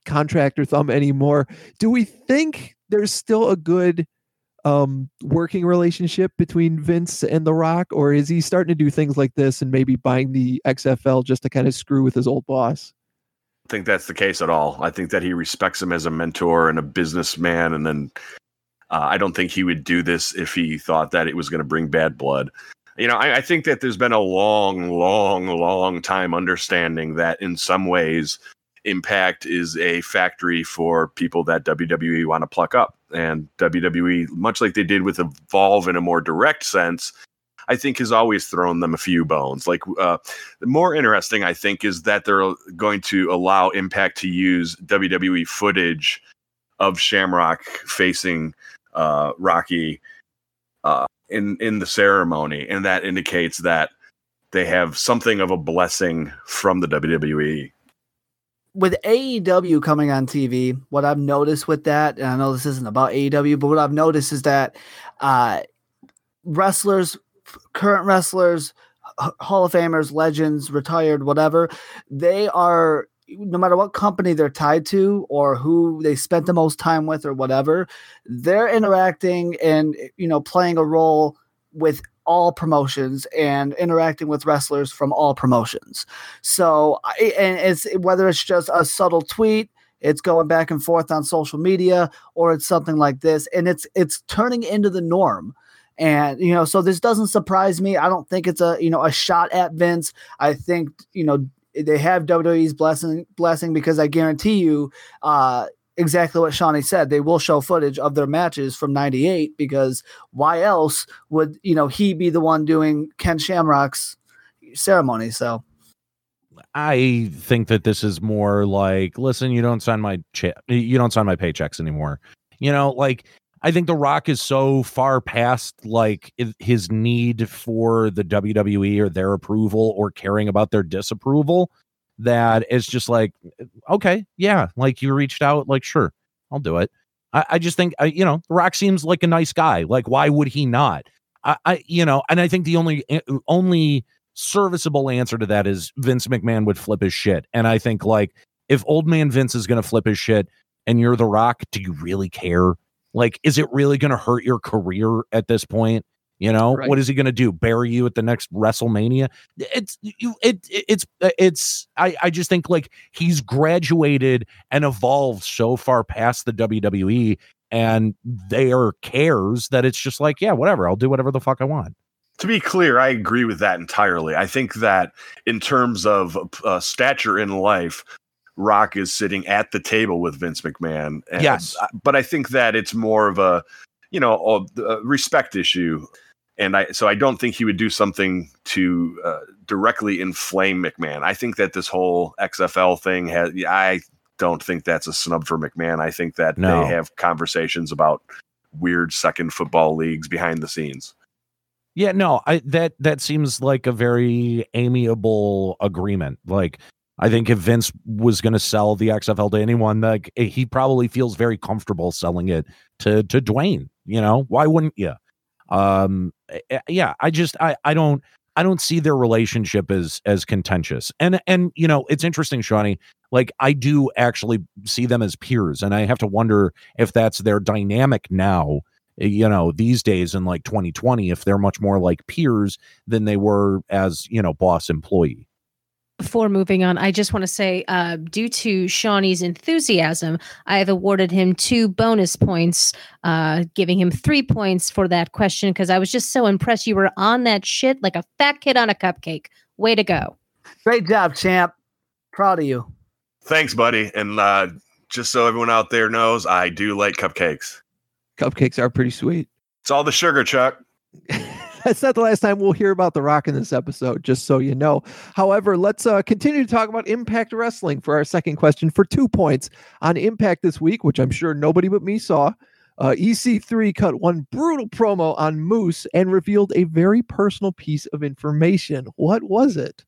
contractor thumb anymore. Do we think there's still a good working relationship between Vince and The Rock, or is he starting to do things like this and maybe buying the XFL just to kind of screw with his old boss? I think that's the case at all. I think that he respects him as a mentor and a businessman, and then I don't think he would do this if he thought that it was going to bring bad blood. You know, I think that there's been a long, long, long time understanding that in some ways Impact is a factory for people that WWE want to pluck up. And WWE, much like they did with Evolve in a more direct sense, I think has always thrown them a few bones. Like, the more interesting, I think, is that they're going to allow Impact to use WWE footage of Shamrock facing Rocky in the ceremony, and that indicates that they have something of a blessing from the WWE. With AEW coming on TV, what I've noticed with that, and I know this isn't about AEW, but what I've noticed is that wrestlers current wrestlers, Hall of Famers, legends, retired, whatever, they are, no matter what company they're tied to or who they spent the most time with or whatever, they're interacting and, you know, playing a role with all promotions and interacting with wrestlers from all promotions. So, and it's whether it's just a subtle tweet, it's going back and forth on social media, or it's something like this, and it's turning into the norm. And, you know, so this doesn't surprise me. I don't think it's a, you know, a shot at Vince. I think, you know, they have WWE's blessing because I guarantee you exactly what Shonny said. They will show footage of their matches from 98 because why else would, you know, he be the one doing Ken Shamrock's ceremony? So I think that this is more like, listen, you don't sign my paychecks anymore. You know, like, I think The Rock is so far past like his need for the WWE or their approval or caring about their disapproval that it's just like, okay, yeah, like you reached out, like, sure, I'll do it. I just think, you know, The Rock seems like a nice guy. Like, why would he not? You know, and I think the only serviceable answer to that is Vince McMahon would flip his shit. And I think, like, if old man Vince is going to flip his shit and you're The Rock, do you really care? Like, is it really going to hurt your career at this point? You know, right. What is he going to do? Bury you at the next WrestleMania? I just think, like, he's graduated and evolved so far past the WWE and their cares that it's just like, yeah, whatever. I'll do whatever the fuck I want. To be clear, I agree with that entirely. I think that in terms of stature in life, Rock is sitting at the table with Vince McMahon. And, yes. But I think that it's more of a, you know, a respect issue. And so I don't think he would do something to directly inflame McMahon. I think that this whole XFL thing I don't think that's a snub for McMahon. I think that they have conversations about weird second football leagues behind the scenes. Yeah, no, that seems like a very amiable agreement. Like, I think if Vince was going to sell the XFL to anyone, like, he probably feels very comfortable selling it to Dwayne. You know, why wouldn't you? Yeah, I don't see their relationship as contentious. And you know, it's interesting, Shonny. Like, I do actually see them as peers, and I have to wonder if that's their dynamic now. You know, these days in like 2020, if they're much more like peers than they were as, you know, boss employee. Before moving on, I just want to say, due to Shonny's enthusiasm, I have awarded him 2 bonus points, giving him 3 points for that question because I was just so impressed. You were on that shit like a fat kid on a cupcake. Way to go. Great job, champ. Proud of you. Thanks, buddy. And just so everyone out there knows, I do like cupcakes. Cupcakes are pretty sweet. It's all the sugar, Chuck. That's not the last time we'll hear about The Rock in this episode, just so you know. However, let's continue to talk about Impact Wrestling for our second question for 2 points. On Impact this week, which I'm sure nobody but me saw, EC3 cut one brutal promo on Moose and revealed a very personal piece of information. What was it?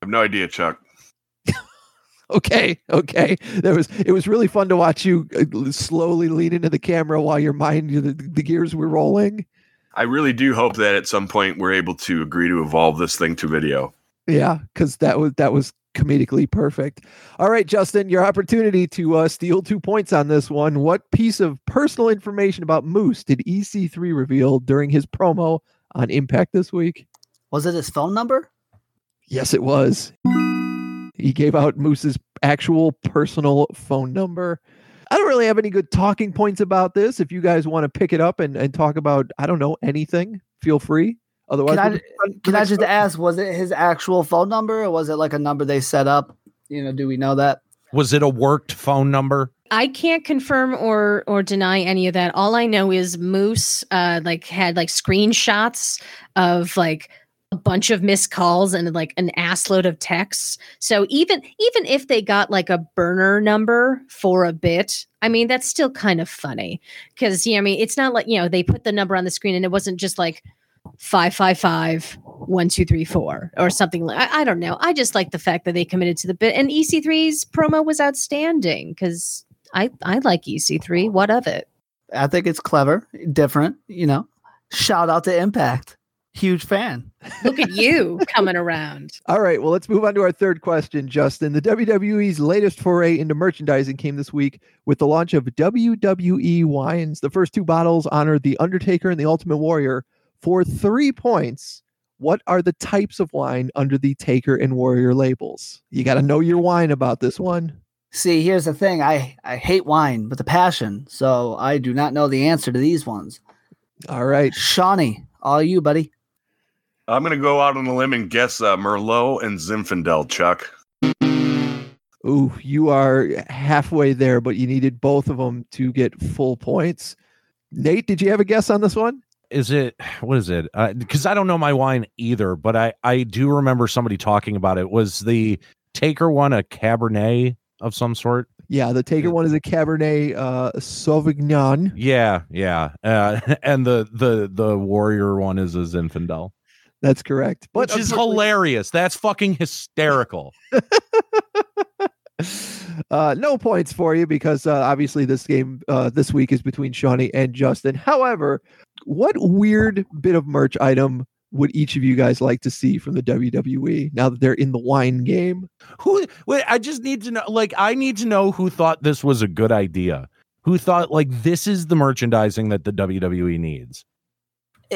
I have no idea, Chuck. Okay. It was really fun to watch you slowly lean into the camera while your mind, the gears were rolling. I really do hope that at some point we're able to agree to evolve this thing to video. Yeah, because that was comedically perfect. All right, Justin, your opportunity to steal 2 points on this one. What piece of personal information about Moose did EC3 reveal during his promo on Impact this week? Was it his phone number? Yes, it was. He gave out Moose's actual personal phone number. I don't really have any good talking points about this. If you guys want to pick it up and talk about, I don't know, anything, feel free. Otherwise, can I just ask, was it his actual phone number or was it like a number they set up? You know, do we know that? Was it a worked phone number? I can't confirm or deny any of that. All I know is Moose had screenshots of like a bunch of missed calls and like an assload of texts. So even if they got like a burner number for a bit, I mean, that's still kind of funny because, you know, I mean, it's not like, you know, they put the number on the screen and it wasn't just like 555-1234 or something. I don't know. I just like the fact that they committed to the bit, and EC3's promo was outstanding because I like EC3. What of it? I think it's clever, different, you know. Shout out to Impact. Huge fan. Look at you coming around. All right. Well, let's move on to our third question, Justin. The WWE's latest foray into merchandising came this week with the launch of WWE wines. The first two bottles honored The Undertaker and The Ultimate Warrior for 3 points. What are the types of wine under the Taker and Warrior labels? You got to know your wine about this one. See, here's the thing. I hate wine with a passion, so I do not know the answer to these ones. All right. Shonny, all you, buddy. I'm going to go out on a limb and guess Merlot and Zinfandel, Chuck. Ooh, you are halfway there, but you needed both of them to get full points. Nate, did you have a guess on this one? What is it? Because I don't know my wine either, but I do remember somebody talking about it. Was the Taker one a Cabernet of some sort? Yeah, the Taker one is a Cabernet Sauvignon. Yeah. And the Warrior one is a Zinfandel. That's correct. But which is hilarious. That's fucking hysterical. No points for you because obviously this game this week is between Shonny and Justin. However, what weird bit of merch item would each of you guys like to see from the WWE now that they're in the wine game? I just need to know, I need to know who thought this was a good idea. Who thought, this is the merchandising that the WWE needs?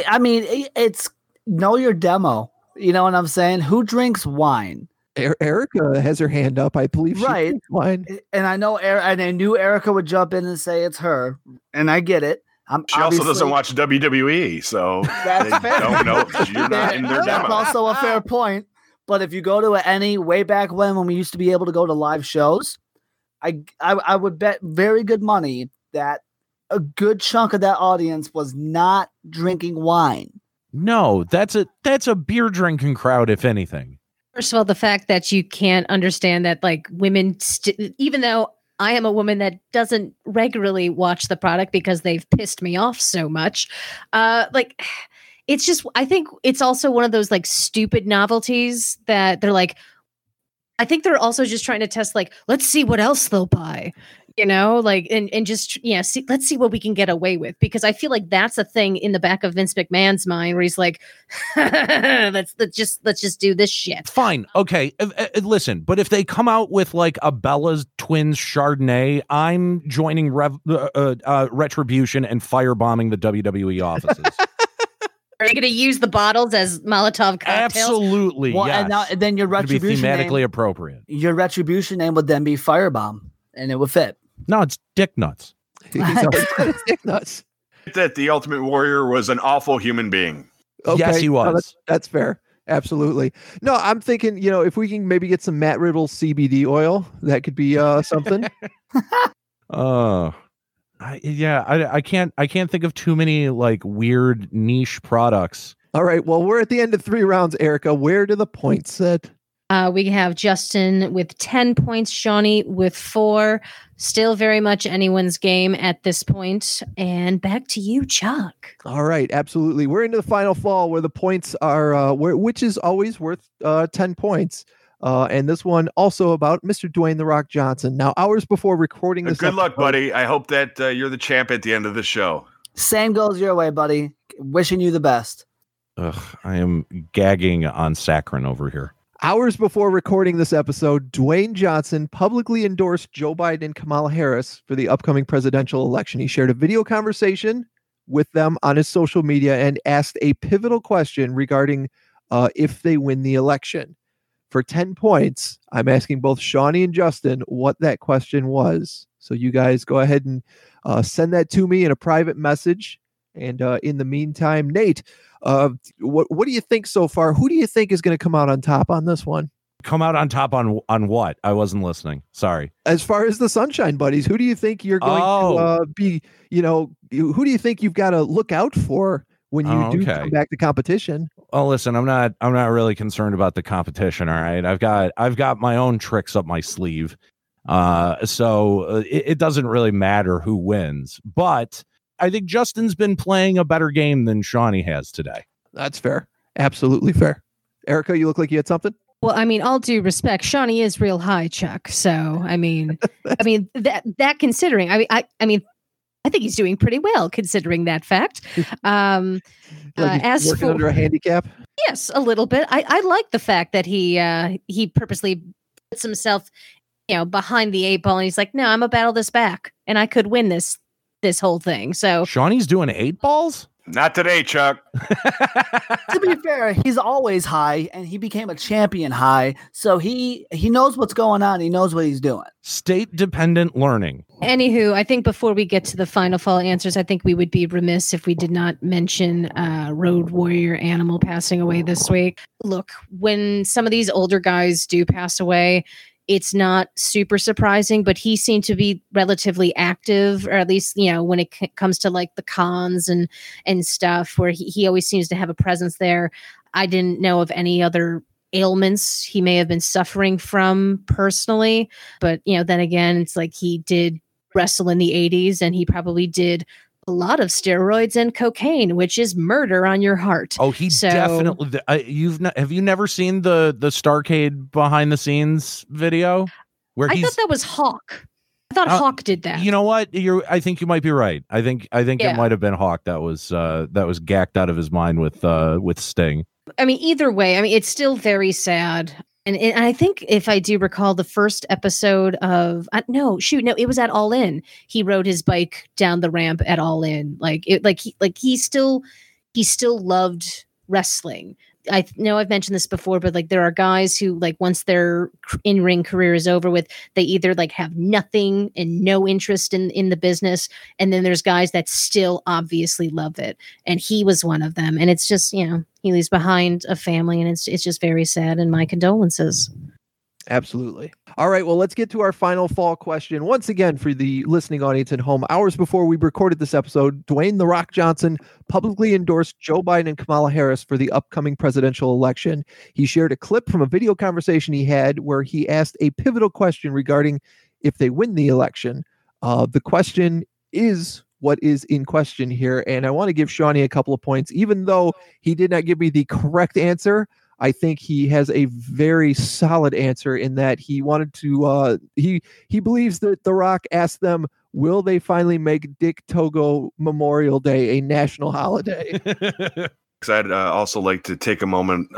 I mean, it's know your demo. You know what I'm saying? Who drinks wine? Erica has her hand up. I believe she drinks wine. And I know, and I knew Erica would jump in and say it's her. And I get it. She also doesn't watch WWE, so that's fair. You're not in their demo. That's also a fair point. But if you go to any way back when we used to be able to go to live shows, I would bet very good money that a good chunk of that audience was not drinking wine. No, that's a beer drinking crowd, if anything. First of all, the fact that you can't understand that, women, even though I am a woman that doesn't regularly watch the product because they've pissed me off so much. It's just, I think it's also one of those stupid novelties that they're I think they're also just trying to test, let's see what else they'll buy, and just, let's see what we can get away with. Because I feel like that's a thing in the back of Vince McMahon's mind where he's like, let's just do this shit. Fine. Okay. Listen, but if they come out with a Bella's Twins Chardonnay, I'm joining Retribution and firebombing the WWE offices. Are you going to use the bottles as Molotov cocktails? Absolutely, well, yes. And then your Retribution would be thematically appropriate. Your Retribution name would then be Firebomb, and it would fit. No, it's Dick Nuts. It's Dick Nuts. That the Ultimate Warrior was an awful human being. Okay. Yes, he was. No, that's fair. Absolutely. No, I'm thinking, if we can maybe get some Matt Riddle CBD oil, that could be something. Oh. I can't think of too many weird niche products. All right. Well, we're at the end of 3 rounds, Erica. Where do the points sit? We have Justin with 10 points, Shonny with 4. Still very much anyone's game at this point. And back to you, Chuck. All right. Absolutely. We're into the final fall where the points are, which is always worth 10 points. And this one also about Mr. Dwayne "The Rock" Johnson. Now, hours before recording this episode, good luck, buddy. I hope that you're the champ at the end of the show. Same goes your way, buddy. Wishing you the best. Ugh, I am gagging on saccharin over here. Hours before recording this episode, Dwayne Johnson publicly endorsed Joe Biden and Kamala Harris for the upcoming presidential election. He shared a video conversation with them on his social media and asked a pivotal question regarding if they win the election. For 10 points, I'm asking both Shonny and Justin what that question was. So you guys go ahead and send that to me in a private message. And in the meantime, Nate, what do you think so far? Who do you think is going to come out on top on this one? Come out on top on what? I wasn't listening. Sorry. As far as the Sunshine Buddies, who do you think you're going to be, who do you think you've got to look out for when you do come back to competition? Well, listen, I'm not really concerned about the competition. All right. I've got my own tricks up my sleeve. So it doesn't really matter who wins, but I think Justin's been playing a better game than Shonny has today. That's fair. Absolutely fair. Erica, you look like you had something. Well, I mean, all due respect, Shonny is real high, Chuck. So, I mean, that considering, I mean, I think he's doing pretty well considering that fact. Like as working for, under a handicap? Yes, a little bit. I like the fact that he purposely puts himself, you know, behind the eight ball, and he's like, no, I'm gonna battle this back, and I could win this whole thing. So Shawnee's doing eight balls? Not today, Chuck. To be fair, he's always high, and he became a champion high, so he knows what's going on. He knows what he's doing. State-dependent learning. Anywho, I think before we get to the final fall answers, I think we would be remiss if we did not mention Road Warrior Animal passing away this week. Look, when some of these older guys do pass away, it's not super surprising, but he seemed to be relatively active, or at least, you know, when it comes to like the cons and stuff, where he always seems to have a presence there. I didn't know of any other ailments he may have been suffering from personally, but, you know, then again, it's like he did wrestle in the 80s, and he probably did a lot of steroids and cocaine, which is murder on your heart. Oh, definitely. Have you never seen the Starcade behind the scenes video? Where I thought that was Hawk. I thought Hawk did that. You know what? I think you might be right. I think it might have been Hawk that was gacked out of his mind with Sting. I mean, either way, I mean, it's still very sad. And I think if I do recall the first episode of, it was at All In. He rode his bike down the ramp at All In. He still loved wrestling. I know I've mentioned this before, but like there are guys who like once their in-ring career is over with, they either like have nothing and no interest in the business. And then there's guys that still obviously love it. And he was one of them. And it's just, you know, he leaves behind a family, and it's just very sad, and my condolences. Absolutely. All right. Well, let's get to our final fall question. Once again, for the listening audience at home, hours before we recorded this episode, Dwayne "The Rock" Johnson publicly endorsed Joe Biden and Kamala Harris for the upcoming presidential election. He shared a clip from a video conversation he had where he asked a pivotal question regarding if they win the election. The question is what is in question here. And I want to give Shonny a couple of points. Even though he did not give me the correct answer, I think he has a very solid answer in that he wanted to, he believes that The Rock asked them, will they finally make Dick Togo Memorial Day a national holiday? I'd also like to take a moment,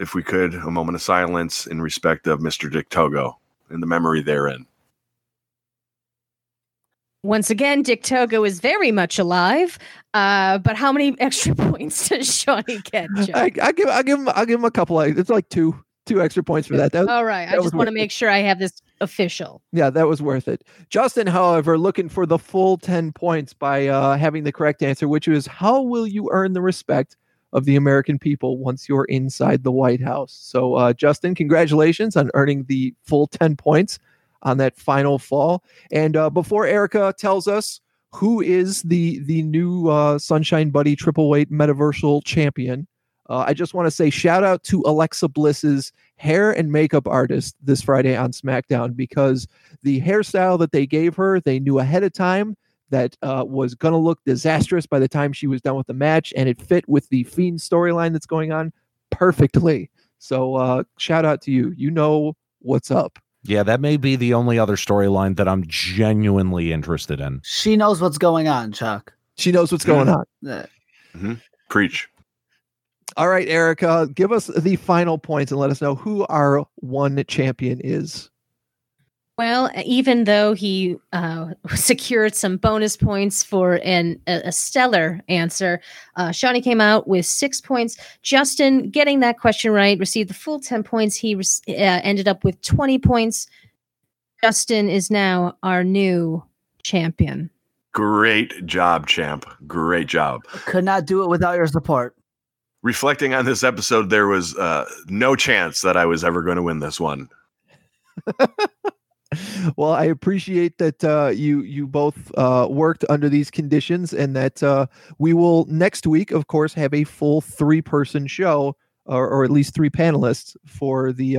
if we could, a moment of silence in respect of Mr. Dick Togo and the memory therein. Once again, Dick Togo is very much alive, but how many extra points does Shonny get? I'll give him a couple. It's like two extra points for that. All right, I just want to make sure I have this official. Yeah, that was worth it. Justin, however, looking for the full 10 points by having the correct answer, which is how will you earn the respect of the American people once you're inside the White House? So, Justin, congratulations on earning the full 10 points on that final fall. And before Erica tells us who is the new Sunshine Buddy Triple Weight Metaversal Champion, I just want to say shout out to Alexa Bliss's hair and makeup artist this Friday on SmackDown, because the hairstyle that they gave her, they knew ahead of time that was going to look disastrous by the time she was done with the match, and it fit with the Fiend storyline that's going on perfectly. So shout out to you. You know what's up. Yeah, that may be the only other storyline that I'm genuinely interested in. She knows what's going on, Chuck. She knows what's going on. Mm-hmm. Preach. All right, Erica, give us the final points and let us know who our one champion is. Well, even though he secured some bonus points for a stellar answer, Shonny came out with 6 points. Justin, getting that question right, received the full 10 points. He ended up with 20 points. Justin is now our new champion. Great job, champ. Great job. Could not do it without your support. Reflecting on this episode, there was no chance that I was ever going to win this one. Well, I appreciate that you both worked under these conditions, and that we will next week, of course, have a full 3-person show, or at least 3 panelists for the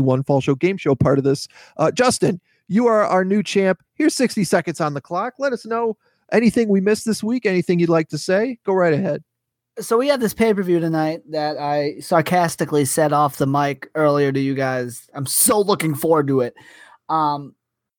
One Fall Show game show part of this. Justin, you are our new champ. Here's 60 seconds on the clock. Let us know anything we missed this week, anything you'd like to say. Go right ahead. So we have this pay-per-view tonight that I sarcastically said off the mic earlier to you guys. I'm so looking forward to it.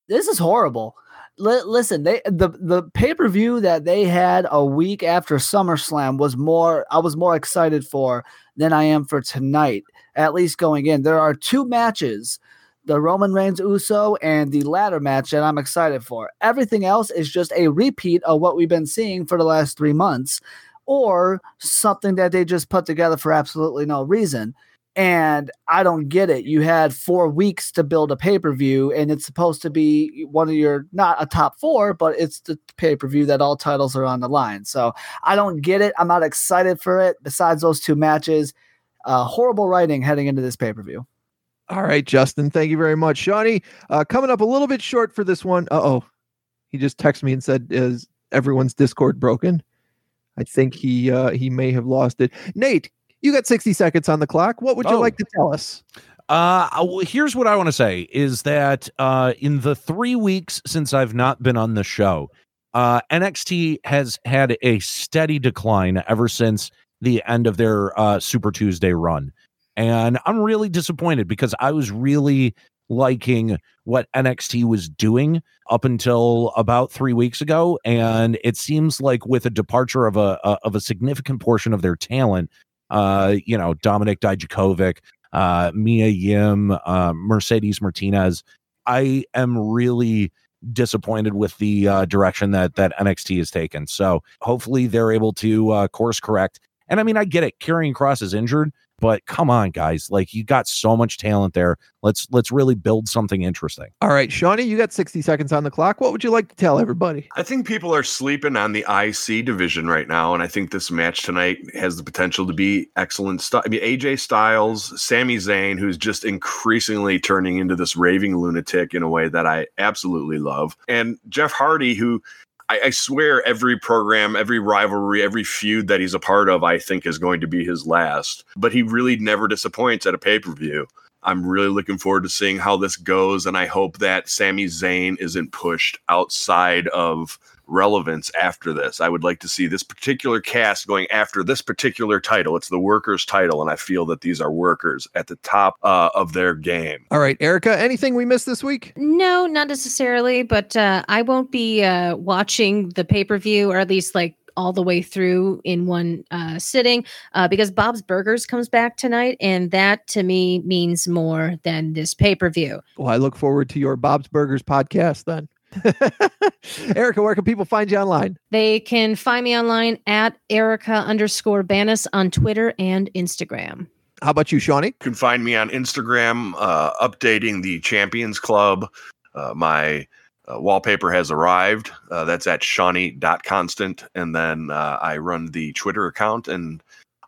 This is horrible. Listen, the pay-per-view that they had a week after SummerSlam I was more excited for than I am for tonight, at least going in. There are two matches, the Roman Reigns Uso and the ladder match, that I'm excited for. Everything else is just a repeat of what we've been seeing for the last 3 months, or something that they just put together for absolutely no reason. And I don't get it. You had 4 weeks to build a pay-per-view, and it's supposed to be one of your, not a top four, but it's the pay-per-view that all titles are on the line. So I don't get it. I'm not excited for it. Besides those two matches, horrible writing heading into this pay-per-view. All right, Justin, thank you very much. Shonny, coming up a little bit short for this one. Uh-oh. He just texted me and said, is everyone's Discord broken? I think he may have lost it. Nate, you got 60 seconds on the clock. What would you like to tell us? Here's what I want to say is that in the 3 weeks since I've not been on the show, NXT has had a steady decline ever since the end of their Super Tuesday run. And I'm really disappointed because I was really liking what NXT was doing up until about 3 weeks ago. And it seems like with a departure of a significant portion of their talent, Dominic, Dijaković, Mia Yim, Mercedes Martinez, I am really disappointed with the direction that NXT has taken. So hopefully they're able to course correct. And I mean, I get it. Karrion Kross is injured, but come on, guys. Like, you got so much talent there. Let's really build something interesting. All right, Shonny, you got 60 seconds on the clock. What would you like to tell everybody? I think people are sleeping on the IC division right now, and I think this match tonight has the potential to be excellent stuff. I mean, AJ Styles, Sami Zayn, who's just increasingly turning into this raving lunatic in a way that I absolutely love, and Jeff Hardy, who I swear every program, every rivalry, every feud that he's a part of, I think is going to be his last. But he really never disappoints at a pay-per-view. I'm really looking forward to seeing how this goes, and I hope that Sami Zayn isn't pushed outside of relevance after this. I would like to see this particular cast going after this particular title. It's the workers' title, and I feel that these are workers at the top of their game. All right, Erica, anything we missed this week? No, not necessarily, but I won't be watching the pay-per-view, or at least like all the way through in one sitting because Bob's Burgers comes back tonight, and that to me means more than this pay-per-view. Well, I look forward to your Bob's Burgers podcast then. Erica, where can people find you online? They can find me online at Erica_Bennis on Twitter and Instagram. How about you, Shonny? You can find me on Instagram, updating the Champions Club. My wallpaper has arrived. That's at Shonny.Constant. And then I run the Twitter account and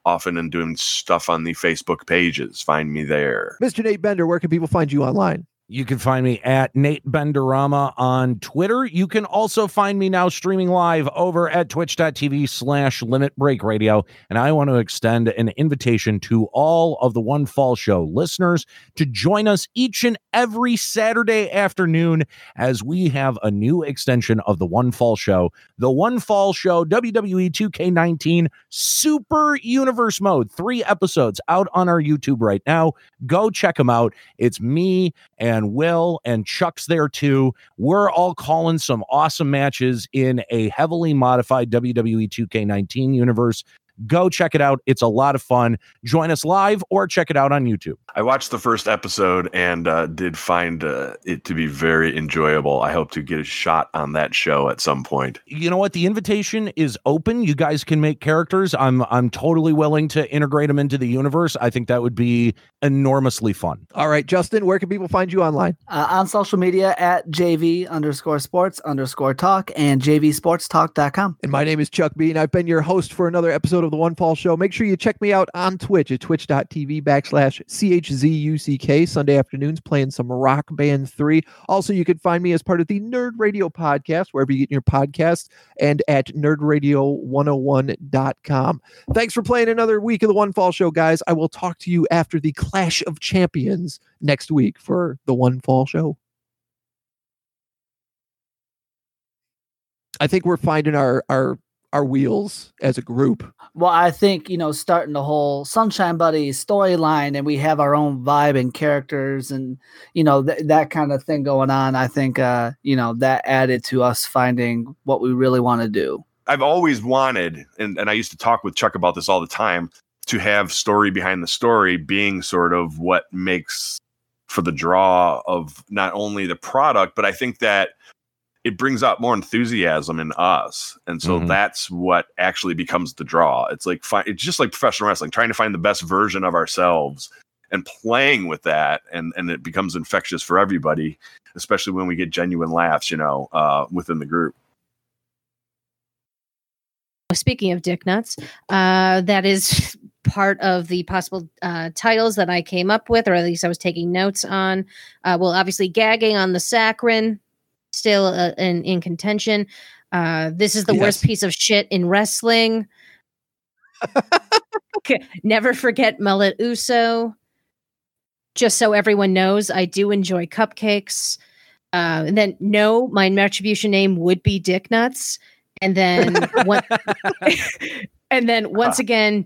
often am doing stuff on the Facebook pages. Find me there. Mr. Nate Bender, where can people find you online? You can find me at Nate Benderama on Twitter. You can also find me now streaming live over at twitch.tv/Limit Break Radio. And I want to extend an invitation to all of the One Fall Show listeners to join us each and every Saturday afternoon as we have a new extension of the One Fall Show. The One Fall Show WWE 2K19 Super Universe Mode. 3 episodes out on our YouTube right now. Go check them out. It's me and Will, and Chuck's there too. We're all calling some awesome matches in a heavily modified WWE 2K19 universe. Go check it out. It's a lot of fun. Join us live or check it out on YouTube. I watched the first episode and did find it to be very enjoyable. I hope to get a shot on that show at some point. You know what? The invitation is open. You guys can make characters. I'm totally willing to integrate them into the universe. I think that would be enormously fun. All right, Justin, where can people find you online? On social media at JV_sports_talk and JVSportsTalk.com. And my name is Chuck Bean. I've been your host for another episode of The One Fall Show. Make sure you check me out on Twitch at twitch.tv/CHZUCK. Sunday afternoons playing some Rock Band 3. Also, you can find me as part of the Nerd Radio podcast, wherever you get your podcasts, and at nerdradio101.com. Thanks for playing another week of The One Fall Show, guys. I will talk to you after the Clash of Champions next week for The One Fall Show. I think we're finding our our wheels as a group. Well, I think, you know, starting the whole Sunshine Buddy storyline, and we have our own vibe and characters and, you know, that kind of thing going on. I think, you know, that added to us finding what we really want to do. I've always wanted, and I used to talk with Chuck about this all the time, to have story behind the story being sort of what makes for the draw of not only the product, but I think that it brings out more enthusiasm in us. And so that's what actually becomes the draw. It's like, it's just like professional wrestling, trying to find the best version of ourselves and playing with that. And it becomes infectious for everybody, especially when we get genuine laughs, you know, within the group. Speaking of dick nuts, that is part of the possible titles that I came up with, or at least I was taking notes on. Well, obviously gagging on the saccharin, still in contention. This is the worst piece of shit in wrestling. Never forget Mullet Uso. Just so everyone knows, I do enjoy cupcakes. And then, no, my Retribution name would be Dick Nuts. And then, once again,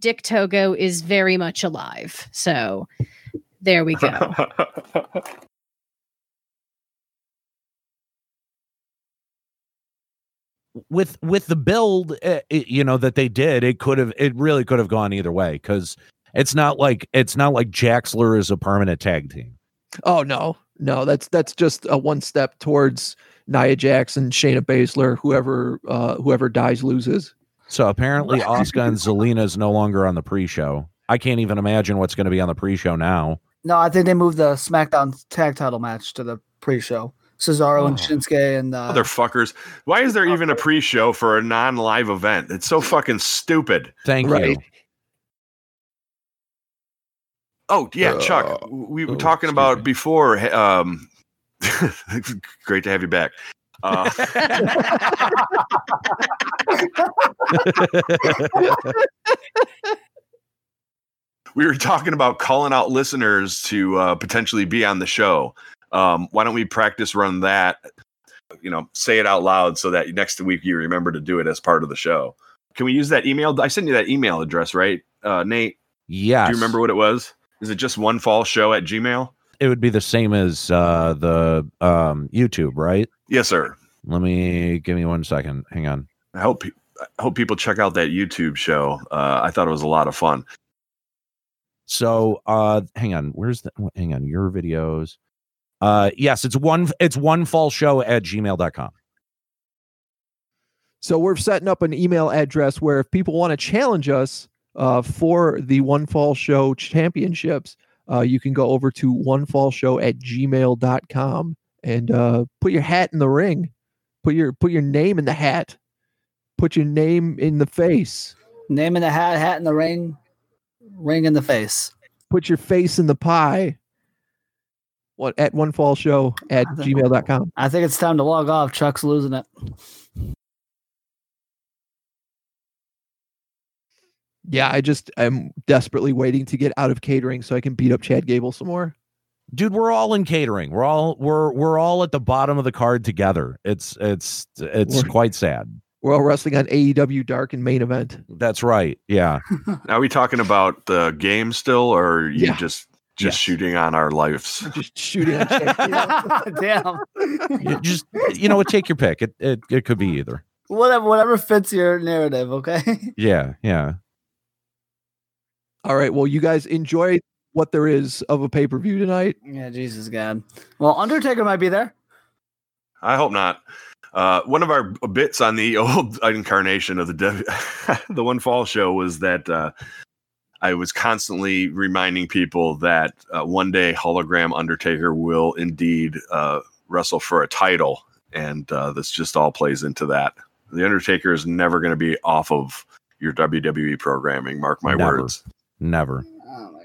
Dick Togo is very much alive. So there we go. With the build, you know, that they did, it really could have gone either way, because it's not like Jaxler is a permanent tag team. Oh no, that's just a one step towards Nia Jackson, Shayna Baszler, whoever dies loses. So apparently, Asuka and Zelina is no longer on the pre-show. I can't even imagine what's going to be on the pre-show now. No, I think they moved the SmackDown tag title match to the pre-show. Cesaro and Shinsuke and other fuckers. Why is there even a pre-show for a non-live event? It's so fucking stupid. Thank you. Oh yeah, Chuck. We were talking about before. Great to have you back. We were talking about calling out listeners to potentially be on the show. Why don't we practice run that? You know, say it out loud so that next week you remember to do it as part of the show. Can we use that email? I sent you that email address, right, Nate? Yeah. Do you remember what it was? Is it just onefallshow@gmail.com? It would be the same as the YouTube, right? Yes, sir. Give me 1 second. Hang on. I hope people check out that YouTube show. I thought it was a lot of fun. So hang on. Hang on. Your videos. Yes, it's onefallshow@gmail.com. So we're setting up an email address where if people want to challenge us for the One Fall Show championships, you can go over to onefallshow@gmail.com and put your hat in the ring. Put your name in the hat. Put your name in the face. Name in the hat, hat in the ring, ring in the face. Put your face in the pie. What, at onefallshow@gmail.com. I think it's time to log off. Chuck's losing it. Yeah, I'm desperately waiting to get out of catering so I can beat up Chad Gable some more. Dude, we're all in catering. We're all at the bottom of the card together. It's quite sad. We're all wrestling on AEW Dark and main event. That's right. Yeah. Are we talking about the game still, or are you just shooting on our lives? Just shooting on Damn. Just, you know what, take your pick. It could be either. Whatever fits your narrative, okay? Yeah. All right. Well, you guys enjoy what there is of a pay-per-view tonight. Yeah, Jesus God. Well, Undertaker might be there. I hope not. One of our bits on the old incarnation of the One Fall Show was that I was constantly reminding people that one day hologram Undertaker will indeed wrestle for a title, and this just all plays into that. The Undertaker is never going to be off of your WWE programming. Mark my words. Never. Oh my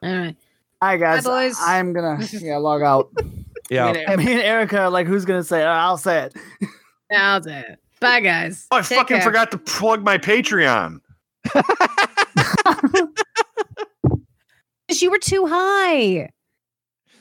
God. All right. Hi, guys. Hi, boys. I'm going to log out. Yeah. Me and Erica are like, who's going to say it? I'll say it. I'll say it. Bye, guys. Oh, I Take fucking care. Forgot to plug my Patreon. Because you were too high.